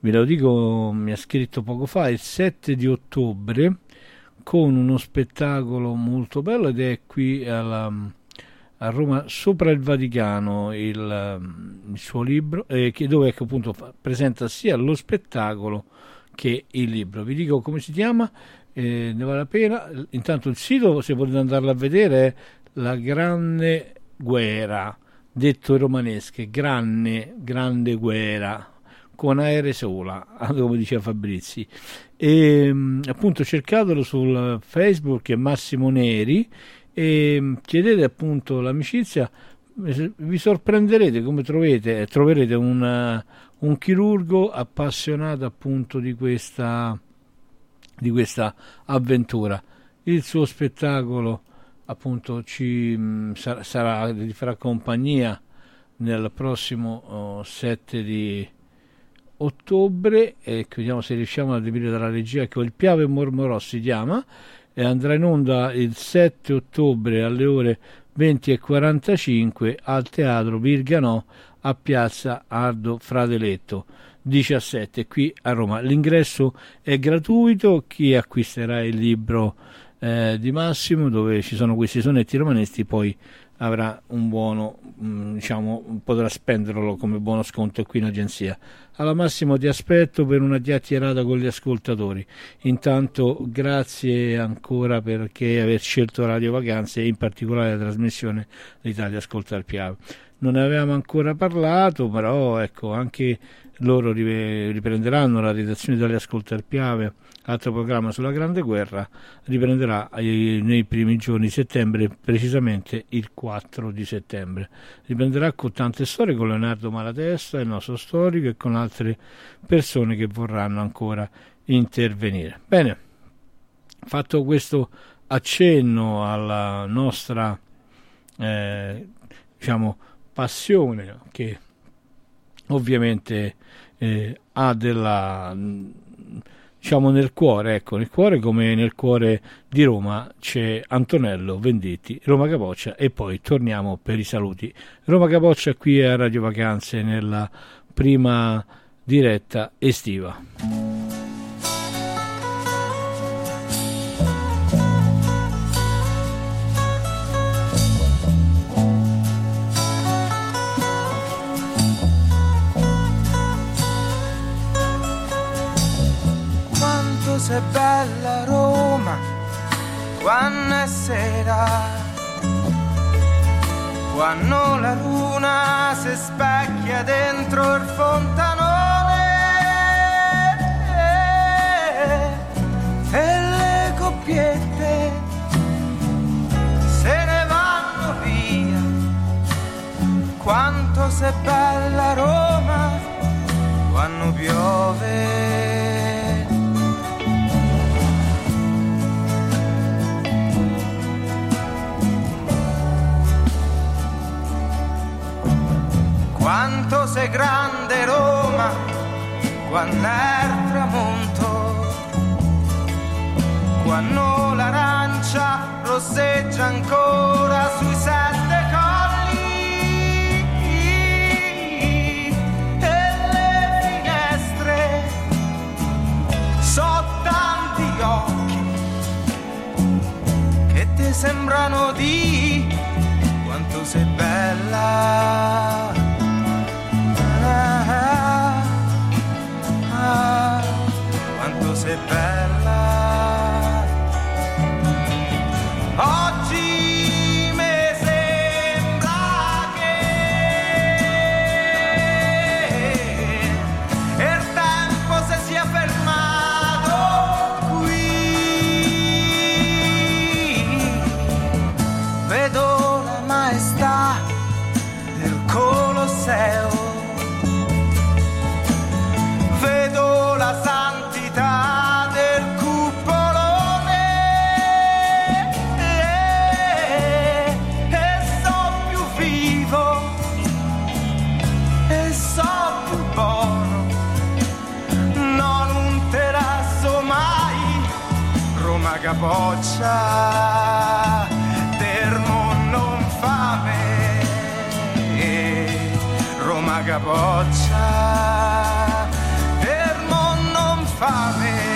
ve lo dico, mi ha scritto poco fa, il 7 di ottobre con uno spettacolo molto bello, ed è qui a Roma, sopra il Vaticano, il suo libro, dove ecco appunto presenta sia lo spettacolo che il libro. Vi dico come si chiama, ne vale la pena. Intanto il sito, se volete andarlo a vedere, è La Grande Guerra, detto in romanesche, grande guerra, con aereo sola, come diceva Fabrizi. E appunto cercatelo sul Facebook, che è Massimo Neri, e chiedete appunto l'amicizia. Vi sorprenderete come troverete un chirurgo appassionato appunto di questa avventura. Il suo spettacolo appunto vi farà compagnia nel prossimo 7 di ottobre, e vediamo se riusciamo ad aprire dalla regia. Ecco, Il Piave Mormorò si chiama, e andrà in onda il 7 ottobre alle ore 20:45 al Teatro Virganò a Piazza Ardo Frateletto 17, qui a Roma. L'ingresso è gratuito. Chi acquisterà il libro di Massimo, dove ci sono questi sonetti romaneschi, poi avrà un buono, potrà spenderlo come buono sconto qui in agenzia. Alla Massimo ti aspetto per una chiacchierata con gli ascoltatori. Intanto grazie ancora perché aver scelto Radio Vacanze, e in particolare la trasmissione L'Italia Ascolta il Piave. Non ne avevamo ancora parlato, però ecco, anche loro riprenderanno la redazione di Italia Ascolta il Piave, altro programma sulla Grande Guerra, riprenderà nei primi giorni di settembre, precisamente il 4 di settembre. Riprenderà con tante storie, con Leonardo Malatesta, il nostro storico, e con altre persone che vorranno ancora intervenire. Bene, fatto questo accenno alla nostra passione, che ovviamente ha della nel cuore, ecco, nel cuore, come nel cuore di Roma c'è Antonello Venditti, Roma Capoccia, e poi torniamo per i saluti. Roma Capoccia qui a Radio Vacanze nella prima diretta estiva. È bella Roma quando è sera, quando la luna si specchia dentro il fontanone e le coppiette se ne vanno via. Quanto sei bella Roma quando piove. Quanto sei grande Roma quando è il tramonto, quando l'arancia rosseggia ancora sui sette colli e le finestre so tanti occhi che ti sembrano di quanto sei bella. Quanto sei bella. Oggi mi sembra che paga boccia del mondo infame, Roma capoccia del mondo infame.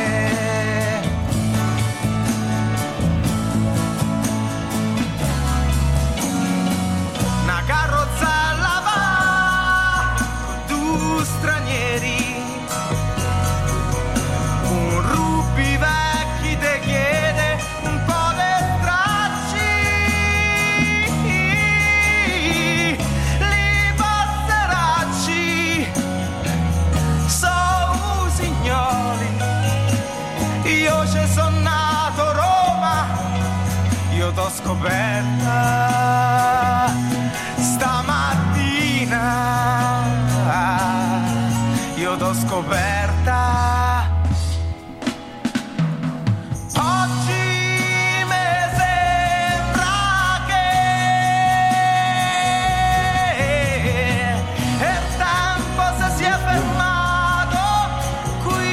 Una carrozza alla va con due stranieri, t'ho scoperta stamattina, io t'ho scoperta oggi. Mi sembra che il tempo si sia fermato qui,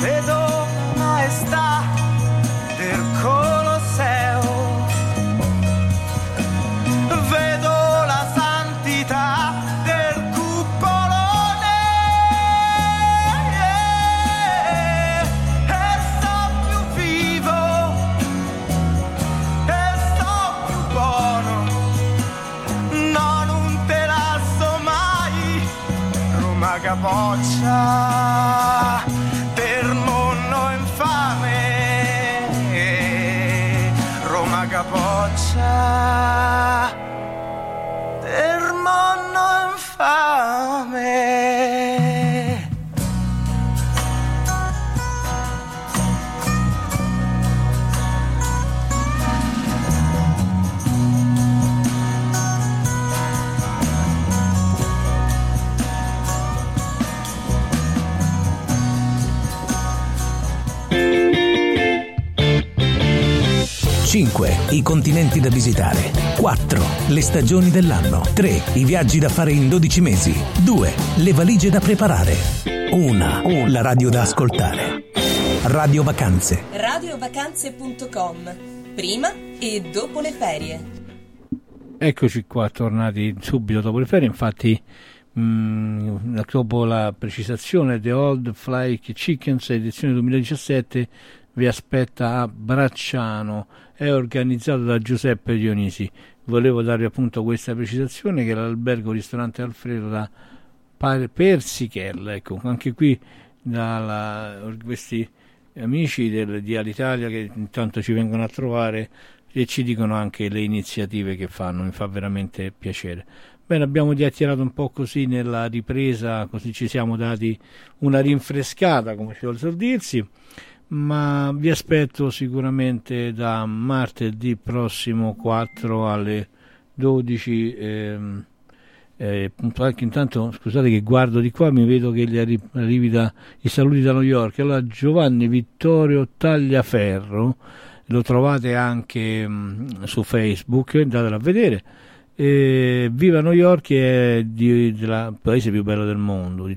vedo sta del Colosseo, vedo la santità del cupolone e sto più vivo e sto più buono, no, non te la so mai. Roma capoccia del mondo infame, Roma capoccia del mondo infame. I continenti da visitare. 4. Le stagioni dell'anno. 3. I viaggi da fare in 12 mesi. 2. Le valigie da preparare. 1. La radio da ascoltare. Radio Vacanze. Radiovacanze.com. Prima e dopo le ferie. Eccoci qua, tornati subito dopo le ferie. Infatti, dopo la precisazione The Old Fly Chickens edizione 2017 vi aspetta a Bracciano, è organizzato da Giuseppe Dionisi. Volevo darvi appunto questa precisazione, che è l'albergo ristorante Alfredo da Persichella. Ecco, anche qui questi amici di Alitalia che intanto ci vengono a trovare e ci dicono anche le iniziative che fanno, mi fa veramente piacere. Bene, abbiamo chiacchierato un po' così nella ripresa, così ci siamo dati una rinfrescata, come si vuol dirsi. Ma vi aspetto sicuramente da martedì prossimo 4 alle 12. Intanto scusate che guardo di qua, mi vedo che gli arrivi i saluti da New York. Allora, Giovanni Vittorio Tagliaferro lo trovate anche su Facebook, andatelo a vedere. Viva New York, è il paese più bello del mondo, di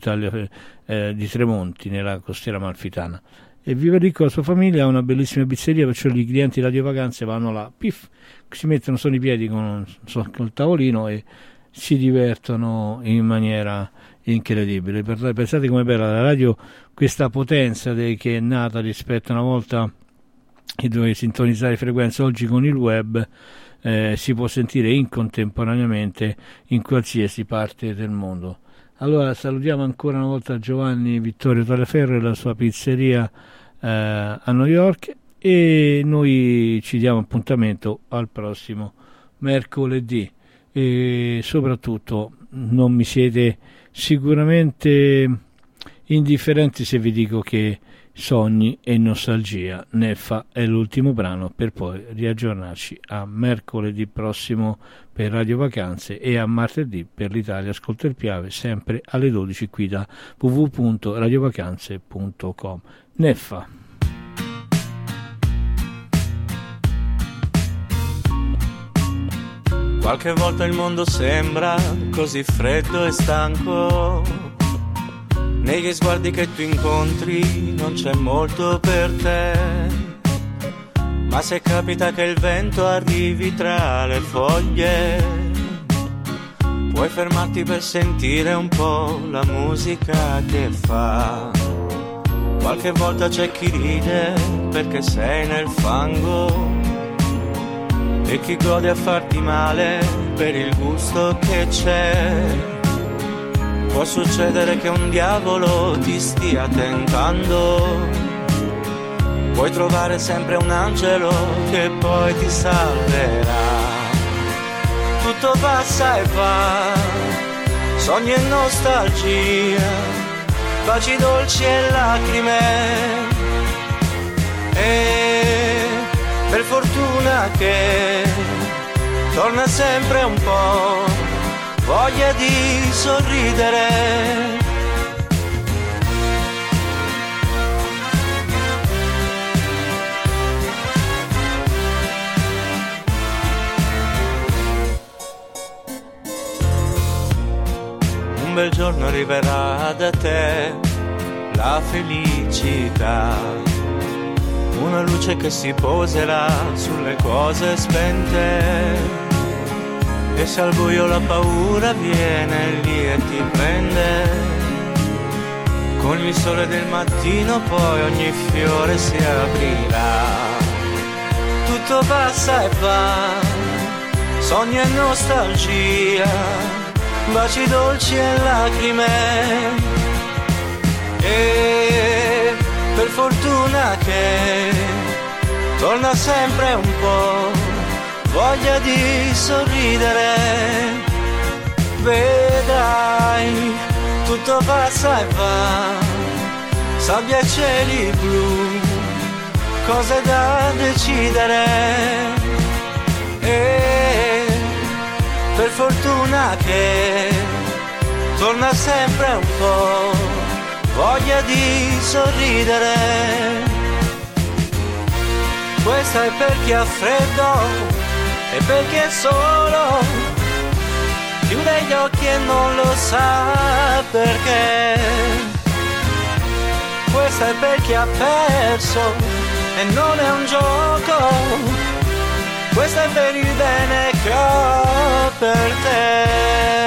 Tremonti, nella costiera amalfitana. E vive lì con la sua famiglia, ha una bellissima pizzeria, perciò i clienti Radio Vacanze vanno là, pif, si mettono solo i piedi con il tavolino e si divertono in maniera incredibile. Pensate com'è bella la radio, questa potenza che è nata rispetto a una volta che dovevi sintonizzare frequenze. Oggi con il web si può sentire contemporaneamente in qualsiasi parte del mondo. Allora salutiamo ancora una volta Giovanni Vittorio Tagliaferro e la sua pizzeria a New York, e noi ci diamo appuntamento al prossimo mercoledì, e soprattutto non mi siete sicuramente indifferenti se vi dico che Sogni e Nostalgia, Neffa, è l'ultimo brano, per poi riaggiornarci a mercoledì prossimo per Radio Vacanze e a martedì per l'Italia Ascolta il Piave, sempre alle 12 qui da www.radiovacanze.com. Neffa. Qualche volta il mondo sembra così freddo e stanco negli sguardi che tu incontri non c'è molto per te, ma se capita che il vento arrivi tra le foglie, puoi fermarti per sentire un po' la musica che fa. Qualche volta c'è chi ride perché sei nel fango e chi gode a farti male per il gusto che c'è. Può succedere che un diavolo ti stia tentando, puoi trovare sempre un angelo che poi ti salverà. Tutto passa e va, sogni e nostalgia, baci dolci e lacrime. E per fortuna che torna sempre un po' voglia di sorridere. Un bel giorno arriverà da te la felicità, una luce che si poserà sulle cose spente. E se al buio la paura viene lì e ti prende, con il sole del mattino poi ogni fiore si aprirà. Tutto passa e va, sogni e nostalgia, baci dolci e lacrime. E per fortuna che torna sempre un po' voglia di sorridere. Vedrai, tutto passa e va, sabbia e cieli blu, cose da decidere. E per fortuna che torna sempre un po' voglia di sorridere. Questa è per chi ha freddo e perché solo chiude gli occhi e non lo sa perché. Questa è per chi ha perso e non è un gioco. Questa è per il bene che ho per te.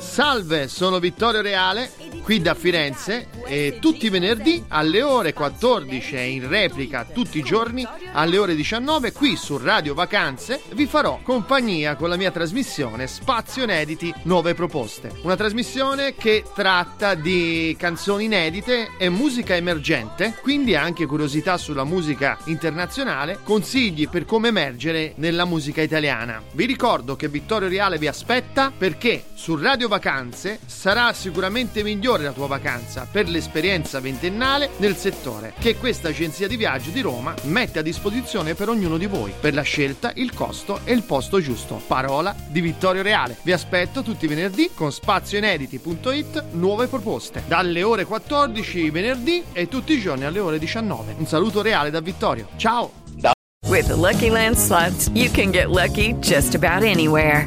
Salve, sono Vittorio Reale, qui da Firenze, e tutti i venerdì alle ore 14 e in replica tutti i giorni alle ore 19 qui su Radio Vacanze vi farò compagnia con la mia trasmissione Spazio Inediti Nuove Proposte, una trasmissione che tratta di canzoni inedite e musica emergente, quindi anche curiosità sulla musica internazionale, consigli per come emergere nella musica italiana. Vi ricordo che Vittorio Reale vi aspetta, perché su Radio Vacanze sarà sicuramente migliore la tua vacanza per l'esperienza ventennale nel settore che questa agenzia di viaggio di Roma mette a disposizione per ognuno di voi, per la scelta, il costo e il posto giusto. Parola di Vittorio Reale. Vi aspetto tutti i venerdì con spazioinediti.it Nuove Proposte, dalle ore 14 venerdì e tutti i giorni alle ore 19. Un saluto reale da Vittorio. Ciao! With the Lucky Land Slots, you can get lucky just about anywhere.